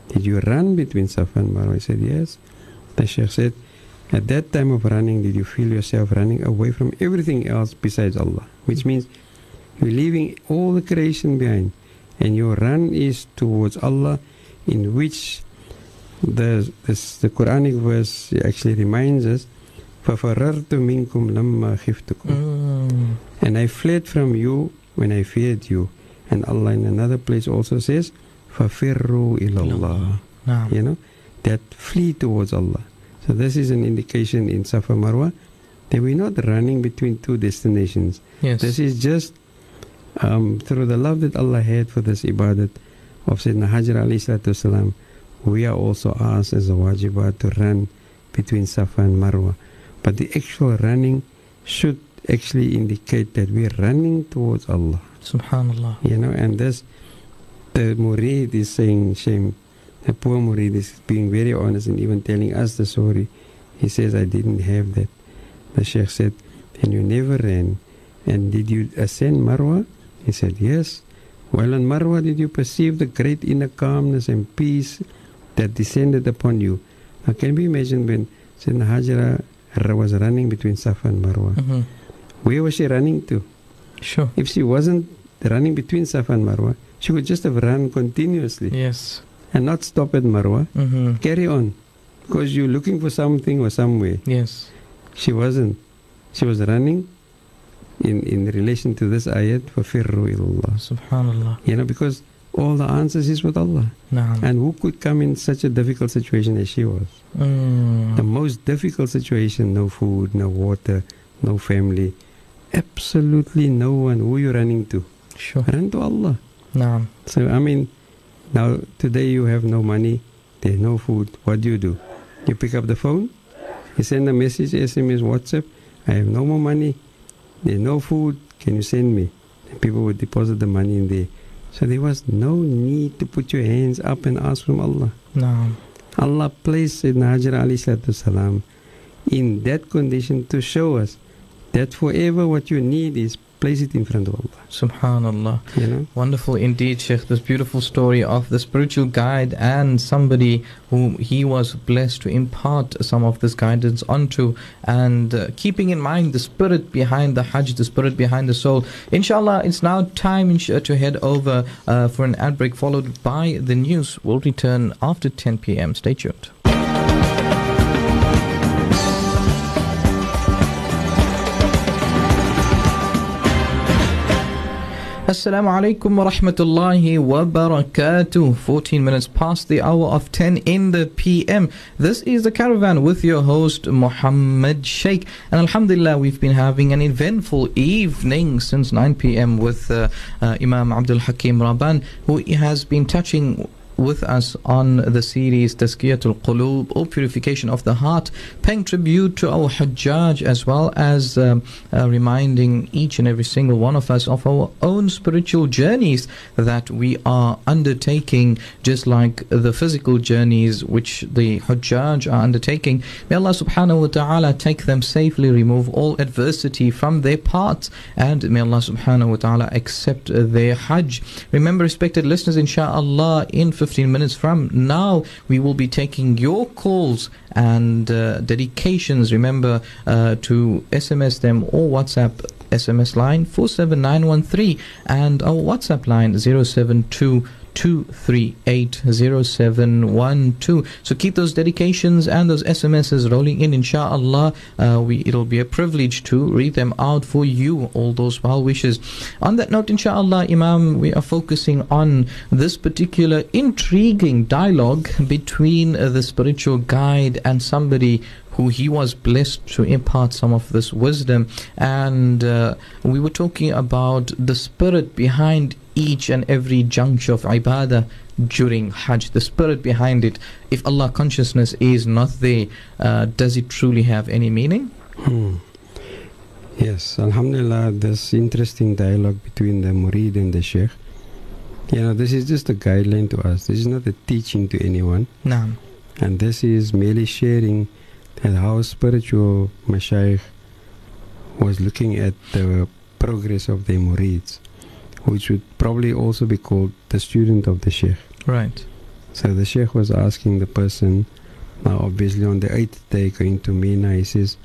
Did you run between Safa and Marwa? He said, yes. The Sheikh said, at that time of running, did you feel yourself running away from everything else besides Allah? Which means you're leaving all the creation behind, and your run is towards Allah, in which the Quranic verse actually reminds us, فَفَرَرْتُ مِنْكُمْ لَمَّا خِفْتُكُمْ. And I fled from you when I feared you. And Allah in another place also says, فَفِرُّوا إِلَى اللَّهِ. You know, that flee towards Allah. So this is an indication in Safa Marwa that we're not running between two destinations. Yes. This is just through the love that Allah had for this ibadat of Sayyidina Hajar alayhi salatu salam, we are also asked as a wajibat to run between Safa and Marwa. But the actual running should actually indicate that we are running towards Allah. Subhanallah. You know, and this, the Murid is saying, shame, the poor Murid is being very honest and even telling us the story. He says, I didn't have that. The Sheikh said, and you never ran. And did you ascend Marwa? He said, yes. Well, on Marwa, did you perceive the great inner calmness and peace that descended upon you? Now, can we imagine when Sayyidina Hajra was running between Safa and Marwa? Where was she running to? Sure. If she wasn't running between Safa and Marwa, she would just have run continuously. Yes. And not stop at Marwa. Carry on. Because you're looking for something or somewhere. Yes. She wasn't. She was running in relation to this ayat, فَفِرُّوا إِلَى اللَّهِ. Subhanallah. You know, because all the answers is with Allah. And who could come in such a difficult situation as she was? The most difficult situation, no food, no water, no family. Absolutely no one. Who you running to? Sure. Run to Allah. So, I mean, now today you have no money, there's no food. What do? You pick up the phone, you send a message, SMS, WhatsApp, I have no more money, there's no food, can you send me? And people would deposit the money in there. So there was no need to put your hands up and ask from Allah. Allah placed Sayyidina Hajar alayhi salam in that condition to show us that forever what you need is place it in front of Allah. Subhanallah. You know? Wonderful indeed, Sheikh. This beautiful story of the spiritual guide and somebody whom he was blessed to impart some of this guidance onto, and keeping in mind the spirit behind the Hajj, the spirit behind the soul. Inshallah, it's now time to head over for an ad break, followed by the news. We'll return after 10 p.m. Stay tuned. Assalamu alaikum wa rahmatullahi wa barakatuh. 14 minutes past the hour of 10 in the PM. This is The Caravan with your host Muhammad Sheikh. And alhamdulillah, we've been having an eventful evening since 9 PM with Imam Abdul Hakim Rabban, who has been touching with us on the series Tazkiyatul Qulub, or Purification of the Heart, paying tribute to our Hajjaj, as well as reminding each and every single one of us of our own spiritual journeys that we are undertaking, just like the physical journeys which the Hajjaj are undertaking. May Allah subhanahu wa ta'ala take them safely, remove all adversity from their parts, and may Allah subhanahu wa ta'ala accept their Hajj. Remember, respected listeners, inshaAllah, in 15 minutes from now we will be taking your calls and dedications. Remember to SMS them or WhatsApp SMS line 47913 and our WhatsApp line 072 2380712. So keep those dedications and those SMSs rolling in, inshallah. It'll be a privilege to read them out for you, all those well wishes. On that note, inshallah, Imam, we are focusing on this particular intriguing dialogue between the spiritual guide and somebody who he was blessed to impart some of this wisdom. And we were talking about the spirit behind each and every juncture of ibadah during Hajj, the spirit behind it. If Allah consciousness is not there, does it truly have any meaning? Yes, alhamdulillah, there's interesting dialogue between the murid and the sheikh. You know, this is just a guideline to us. This is not a teaching to anyone. Naam. And this is merely sharing and how spiritual Mashaykh was looking at the progress of the murids, which would probably also be called the student of the Sheikh. Right. So the Sheikh was asking the person, now obviously on the 8th day going to Mina, he says,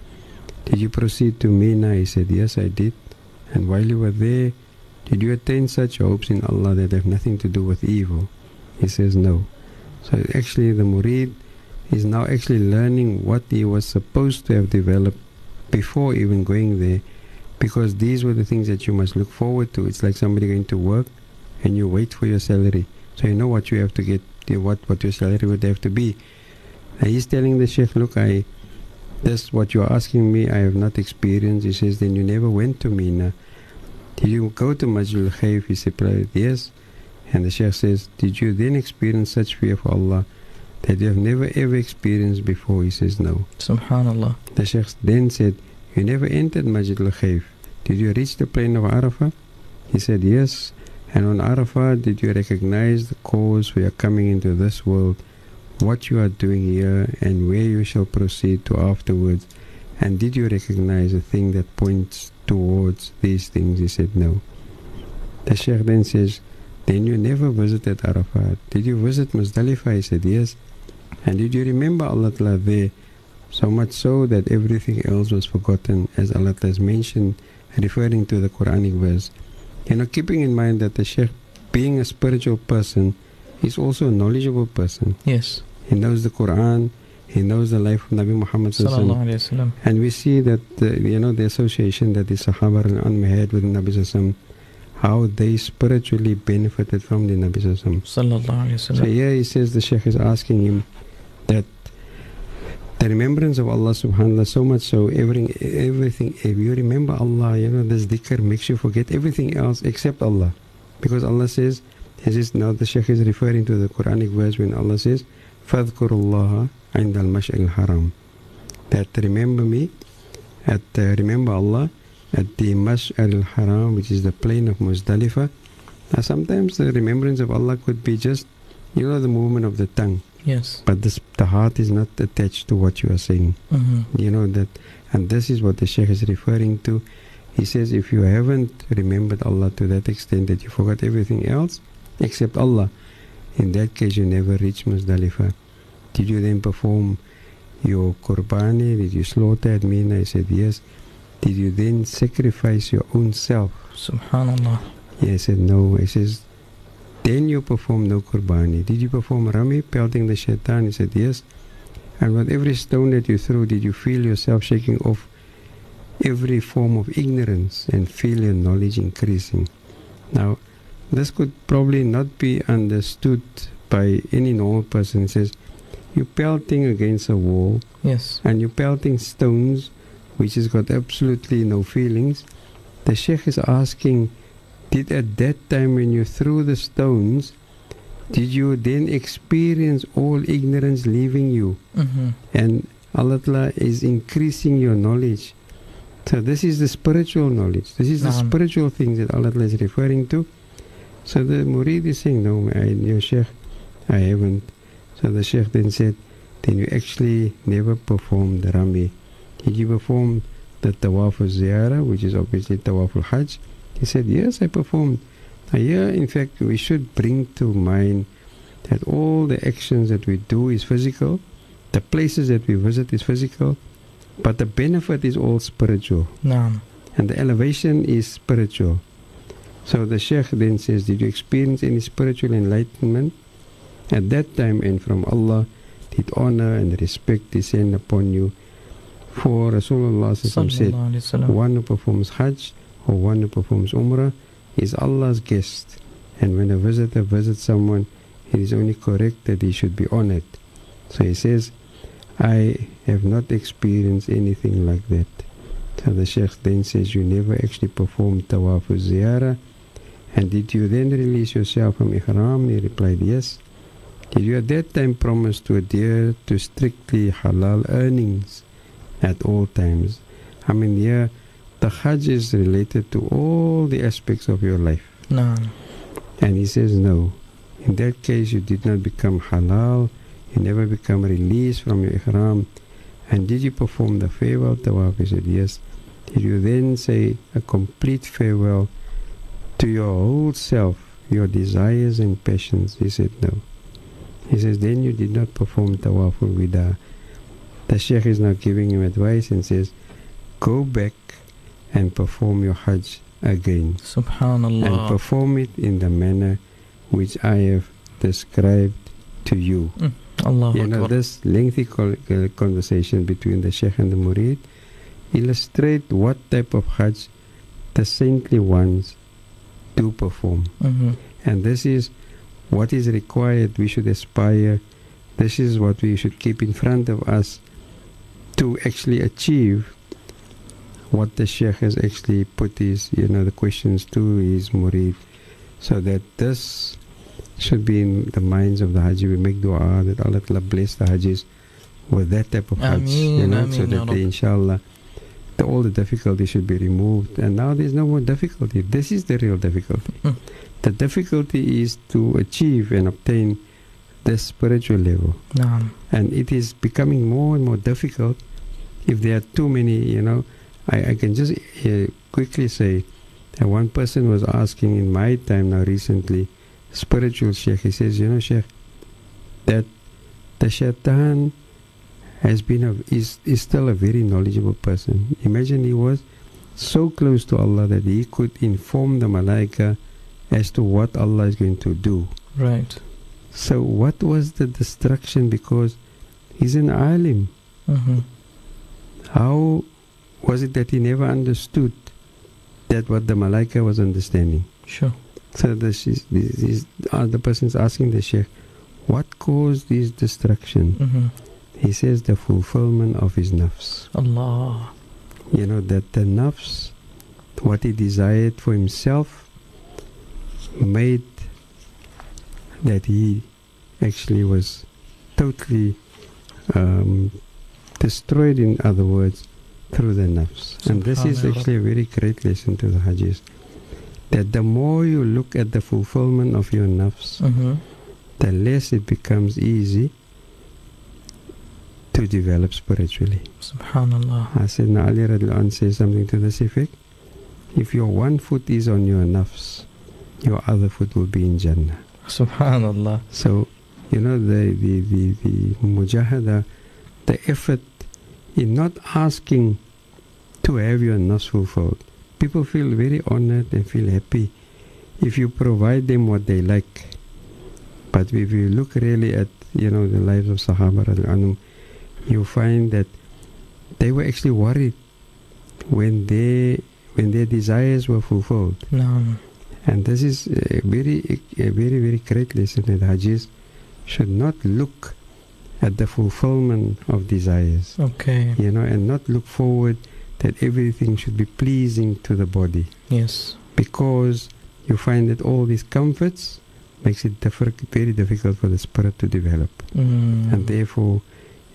did you proceed to Mina? He said, yes, I did. And while you were there, did you attain such hopes in Allah that have nothing to do with evil? He says, no. So actually the murid is now actually learning what he was supposed to have developed before even going there, because these were the things that you must look forward to. It's like somebody going to work and you wait for your salary, so you know what you have to get, what your salary would have to be. And he's telling the Sheikh, look, that's what you're asking me, I have not experienced. He says, then you never went to Mina. Did you go to Majlul Khayf? He said, yes. And the Sheikh says, did you then experience such fear for Allah that you have never ever experienced before? He says, no. Subhanallah. The Sheikh then said, you never entered Masjid al-Khayf. Did you reach the plain of Arafah? He said, yes. And on Arafah, did you recognize the cause for your coming into this world, what you are doing here, and where you shall proceed to afterwards? And did you recognize the thing that points towards these things? He said, no. The Sheikh then says, then you never visited Arafah. Did you visit Muzdalifah? He said, yes. And did you remember Allah Ta'ala there, so much so that everything else was forgotten, as Allah Ta'ala has mentioned, referring to the Quranic verse? You know, keeping in mind that the Sheikh, being a spiritual person, is also a knowledgeable person. Yes. He knows the Quran, he knows the life of Nabi Muhammad Sallallahu Alaihi Wasallam. And we see that, you know, the association that the Sahaba had with Nabi Sallallahu, how they spiritually benefited from the Nabi Sallallahu Alaihi Wasallam. So here he says, the Sheikh is asking him that the remembrance of Allah subhanAllah, so much so everything, if you remember Allah, you know, this dhikr makes you forget everything else except Allah. Because Allah says, now the Sheikh is referring to the Quranic verse when Allah says, فَذْكُرُ اللَّهَ عِنْدَ الْمَشْعِ الْحَرَامِ, that remember me, remember Allah at the Mash'ar al-Haram, which is the plain of Muzdalifah. Now sometimes the remembrance of Allah could be just, you know, the movement of the tongue. Yes. But the heart is not attached to what you are saying. You know that, and this is what the Sheikh is referring to. He says, if you haven't remembered Allah to that extent that you forgot everything else except Allah, in that case you never reach Muzdalifah. Did you then perform your qurbani? Did you slaughter at Mina? He said, yes. Did you then sacrifice your own self? Subhanallah. He said, no. He says, then you perform no qurbani. Did you perform rami, pelting the shaitan? He said, yes. And with every stone that you threw, did you feel yourself shaking off every form of ignorance and feel your knowledge increasing? Now, this could probably not be understood by any normal person. He says, you're pelting against a wall. Yes. And you're pelting stones, which has got absolutely no feelings. The Sheikh is asking, did at that time when you threw the stones, did you then experience all ignorance leaving you? And Allah Ta'ala is increasing your knowledge. So this is the spiritual knowledge. This is the spiritual things that Allah Ta'ala is referring to. So the murid is saying, no, your Sheikh, I haven't. So the Sheikh then said, then you actually never performed the Rami. Did you perform the Tawaf al-Ziyarah, which is obviously Tawaf al-Hajj? He said, yes, I performed. Here, in fact, we should bring to mind that all the actions that we do is physical, the places that we visit is physical, but the benefit is all spiritual. And the elevation is spiritual. So the Sheikh then says, did you experience any spiritual enlightenment at that time? And from Allah did honor and respect descend upon you. For Rasulullah said, one who performs Hajj or one who performs Umrah is Allah's guest. And when a visitor visits someone, it is only correct that he should be honored. So he says, I have not experienced anything like that. So the Sheikh then says, you never actually performed Tawaf al-Ziyarah. And did you then release yourself from Ihram? He replied, yes. Did you at that time promise to adhere to strictly halal earnings at all times? I mean, here, the Hajj is related to all the aspects of your life. No. And he says, no. In that case, you did not become halal. You never become released from your Ihram. And did you perform the farewell tawaf? He said, yes. Did you then say a complete farewell to your whole self, your desires and passions? He said, no. He says, then you did not perform tawaf al-wida. The Sheikh is now giving him advice and says, go back and perform your Hajj again. Subhanallah. And perform it in the manner which I have described to you. Allah you know, this lengthy conversation between the Sheikh and the Murid illustrate what type of Hajj the saintly ones do perform. And this is what is required. We should aspire. This is what we should keep in front of us to actually achieve what the Sheikh has actually put his, you know, the questions to his Murid. So that this should be in the minds of the Haji. We make dua that Allah Ta'ala bless the Hajis with that type of Hajj, you know, so that they, inshallah, all the difficulty should be removed. And now there's no more difficulty. This is the real difficulty. The difficulty is to achieve and obtain the spiritual level. And it is becoming more and more difficult if there are too many, you know. I can just quickly say that one person was asking in my time now recently, spiritual Sheikh, he says, you know, Sheikh, that the Shaitan has been is still a very knowledgeable person. Imagine he was so close to Allah that he could inform the Malaika as to what Allah is going to do. Right. So what was the destruction? Because he's an alim. How was it that he never understood that what the Malaika was understanding? Sure. So the person is asking the Sheikh, what caused this destruction? He says the fulfillment of his nafs. Allah. You know, that the nafs, what he desired for himself, made that he actually was totally destroyed, in other words, through the nafs. And this is actually a very great lesson to the Hajis, that the more you look at the fulfillment of your nafs, the less it becomes easy to develop spiritually. Subhanallah. Sayyidina Ali radhiyallahu anhu says something to this effect: if your one foot is on your nafs, your other foot will be in Jannah. Subhanallah. So, you know, the mujahada, the effort in not asking to have your nafs fulfilled. People feel very honored and feel happy if you provide them what they like. But if you look really at, you know, the lives of Sahaba radhiyallahu anhum, you find that they were actually worried when their desires were fulfilled. And this is a very, very great lesson, that Hajis should not look at the fulfillment of desires. You know, and not look forward that everything should be pleasing to the body. Because you find that all these comforts makes it very difficult for the spirit to develop. And therefore,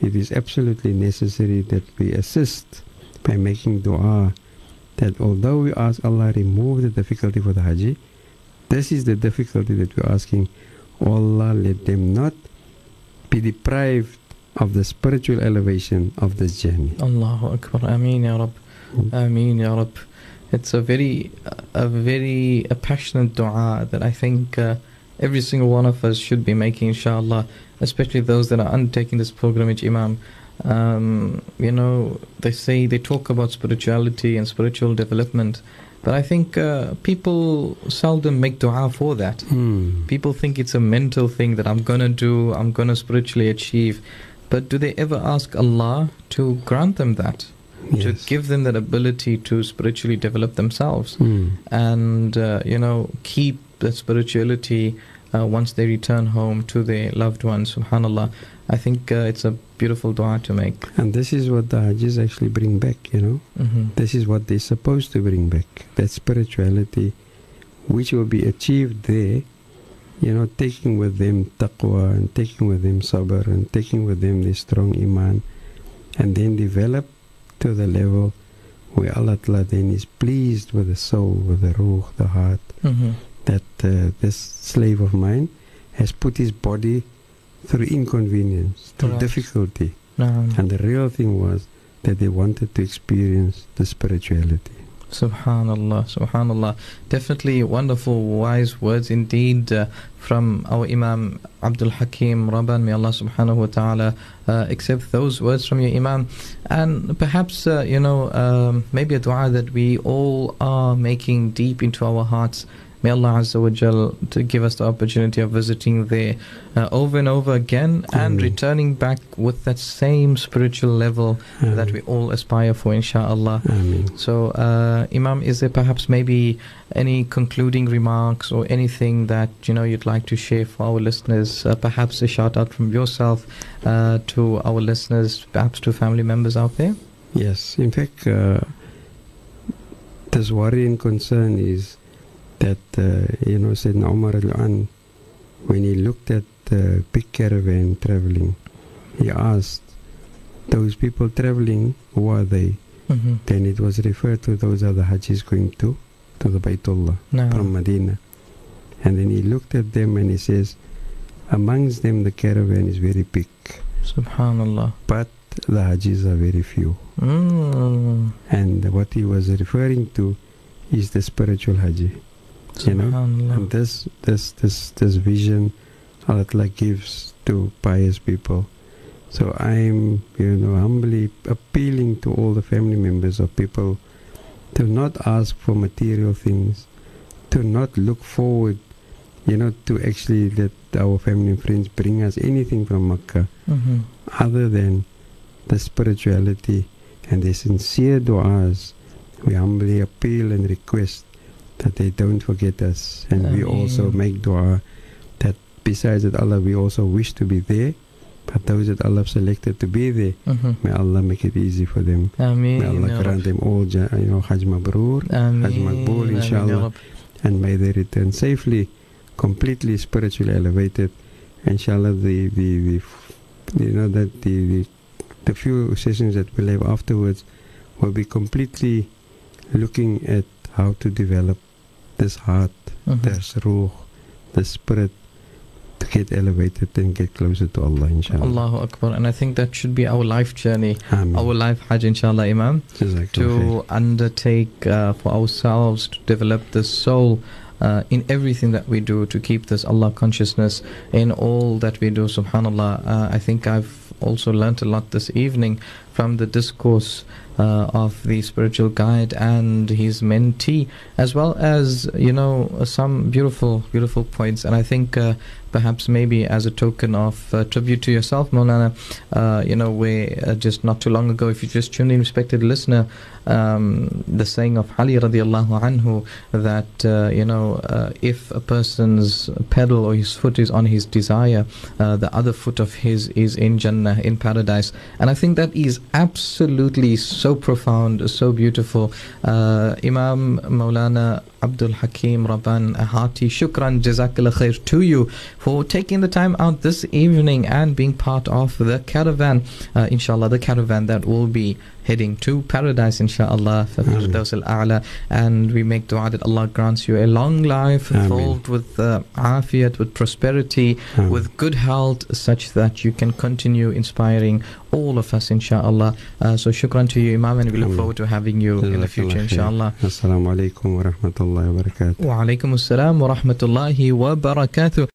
it is absolutely necessary that we assist by making dua, that although we ask Allah remove the difficulty for the Haji, this is the difficulty that we're asking. Allah, let them not be deprived of the spiritual elevation of this journey. Allahu Akbar. Ameen Ya Rabb. Ameen Ya Rabb. It's a very passionate dua that I think every single one of us should be making, inshallah, especially those that are undertaking this pilgrimage, Imam. You know, they talk about spirituality and spiritual development, But I think people seldom make dua for that. People think it's a mental thing that I'm going to do, I'm going to spiritually achieve. But do they ever ask Allah to grant them that? Yes. To give them that ability to spiritually develop themselves and, keep the spirituality once they return home to their loved ones, subhanAllah. I think it's a beautiful dua to make. And this is what the Hajjis actually bring back, This is what they're supposed to bring back, that spirituality which will be achieved there, taking with them taqwa and taking with them sabr and taking with them the strong iman, and then develop to the level where Allah Ta'ala then is pleased with the soul, with the ruh, the heart, that this slave of mine has put his body through inconvenience, through difficulty. And the real thing was that they wanted to experience the spirituality. Subhanallah, subhanallah. Definitely wonderful, wise words indeed from our Imam Abdul Hakim Rabban. May Allah subhanahu wa ta'ala accept those words from your Imam. And perhaps, maybe a dua that we all are making deep into our hearts. May Allah Azza wa Jal to give us the opportunity of visiting there over and over again and returning back with that same spiritual level that we all aspire for, insha'Allah. So, Imam, is there perhaps maybe any concluding remarks or anything that, you'd like to share for our listeners? Perhaps a shout out from yourself to our listeners, perhaps to family members out there? Yes, in fact, this worry and concern is that, Sayyidina Umar al-An, when he looked at the big caravan traveling, he asked, those people traveling, who are they? Then it was referred to, those are the Hajjis going to the Baytullah from Medina. And then he looked at them and he says, amongst them the caravan is very big. Subhanallah. But the Hajjis are very few. And what he was referring to is the spiritual Hajji. And this vision Allah Ta'ala gives to pious people. So I'm, humbly appealing to all the family members of people to not ask for material things, to not look forward, to actually let our family and friends bring us anything from Makkah other than the spirituality and the sincere du'as. We humbly appeal and request that they don't forget us, and we also make dua that besides that Allah, we also wish to be there, but those that Allah selected to be there, may Allah make it easy for them. May Allah grant them all Hajj Mabrur, Hajj Maqbool, inshallah, and may they return safely, completely spiritually elevated, inshallah. The few sessions that we'll have afterwards will be completely looking at how to develop this heart, this ruh, this spirit, to get elevated and get closer to Allah, inshallah. Allahu Akbar. And I think that should be our life journey, our life Hajj, inshallah, Imam, to undertake for ourselves, to develop the soul in everything that we do, to keep this Allah consciousness in all that we do, subhanallah. I think I've also learnt a lot this evening from the discourse of the spiritual guide and his mentee, as well as, some beautiful points. And I think perhaps maybe as a token of tribute to yourself, Maulana, where just not too long ago, if you just tuned in, respected listener, the saying of Ali radiallahu anhu that, if a person's pedal or his foot is on his desire, the other foot of his is in Jannah, in paradise. And I think that is absolutely so profound, so beautiful. Imam Maulana Abdul Hakim Rabban, a hearty shukran, jazakallah khair to you for taking the time out this evening and being part of the caravan, inshallah, the caravan that will be heading to paradise, inshallah, Firdaus al-A'la. And we make dua that Allah grants you a long life filled with afiyat, with prosperity, with good health, such that you can continue inspiring all of us, inshallah. So shukran to you, Imam, and we look forward to having you in the future, inshallah. Assalamu alaikum wa rahmatullahi wa barakatuh. Wa alaikum assalam wa rahmatullahi wa barakatuh.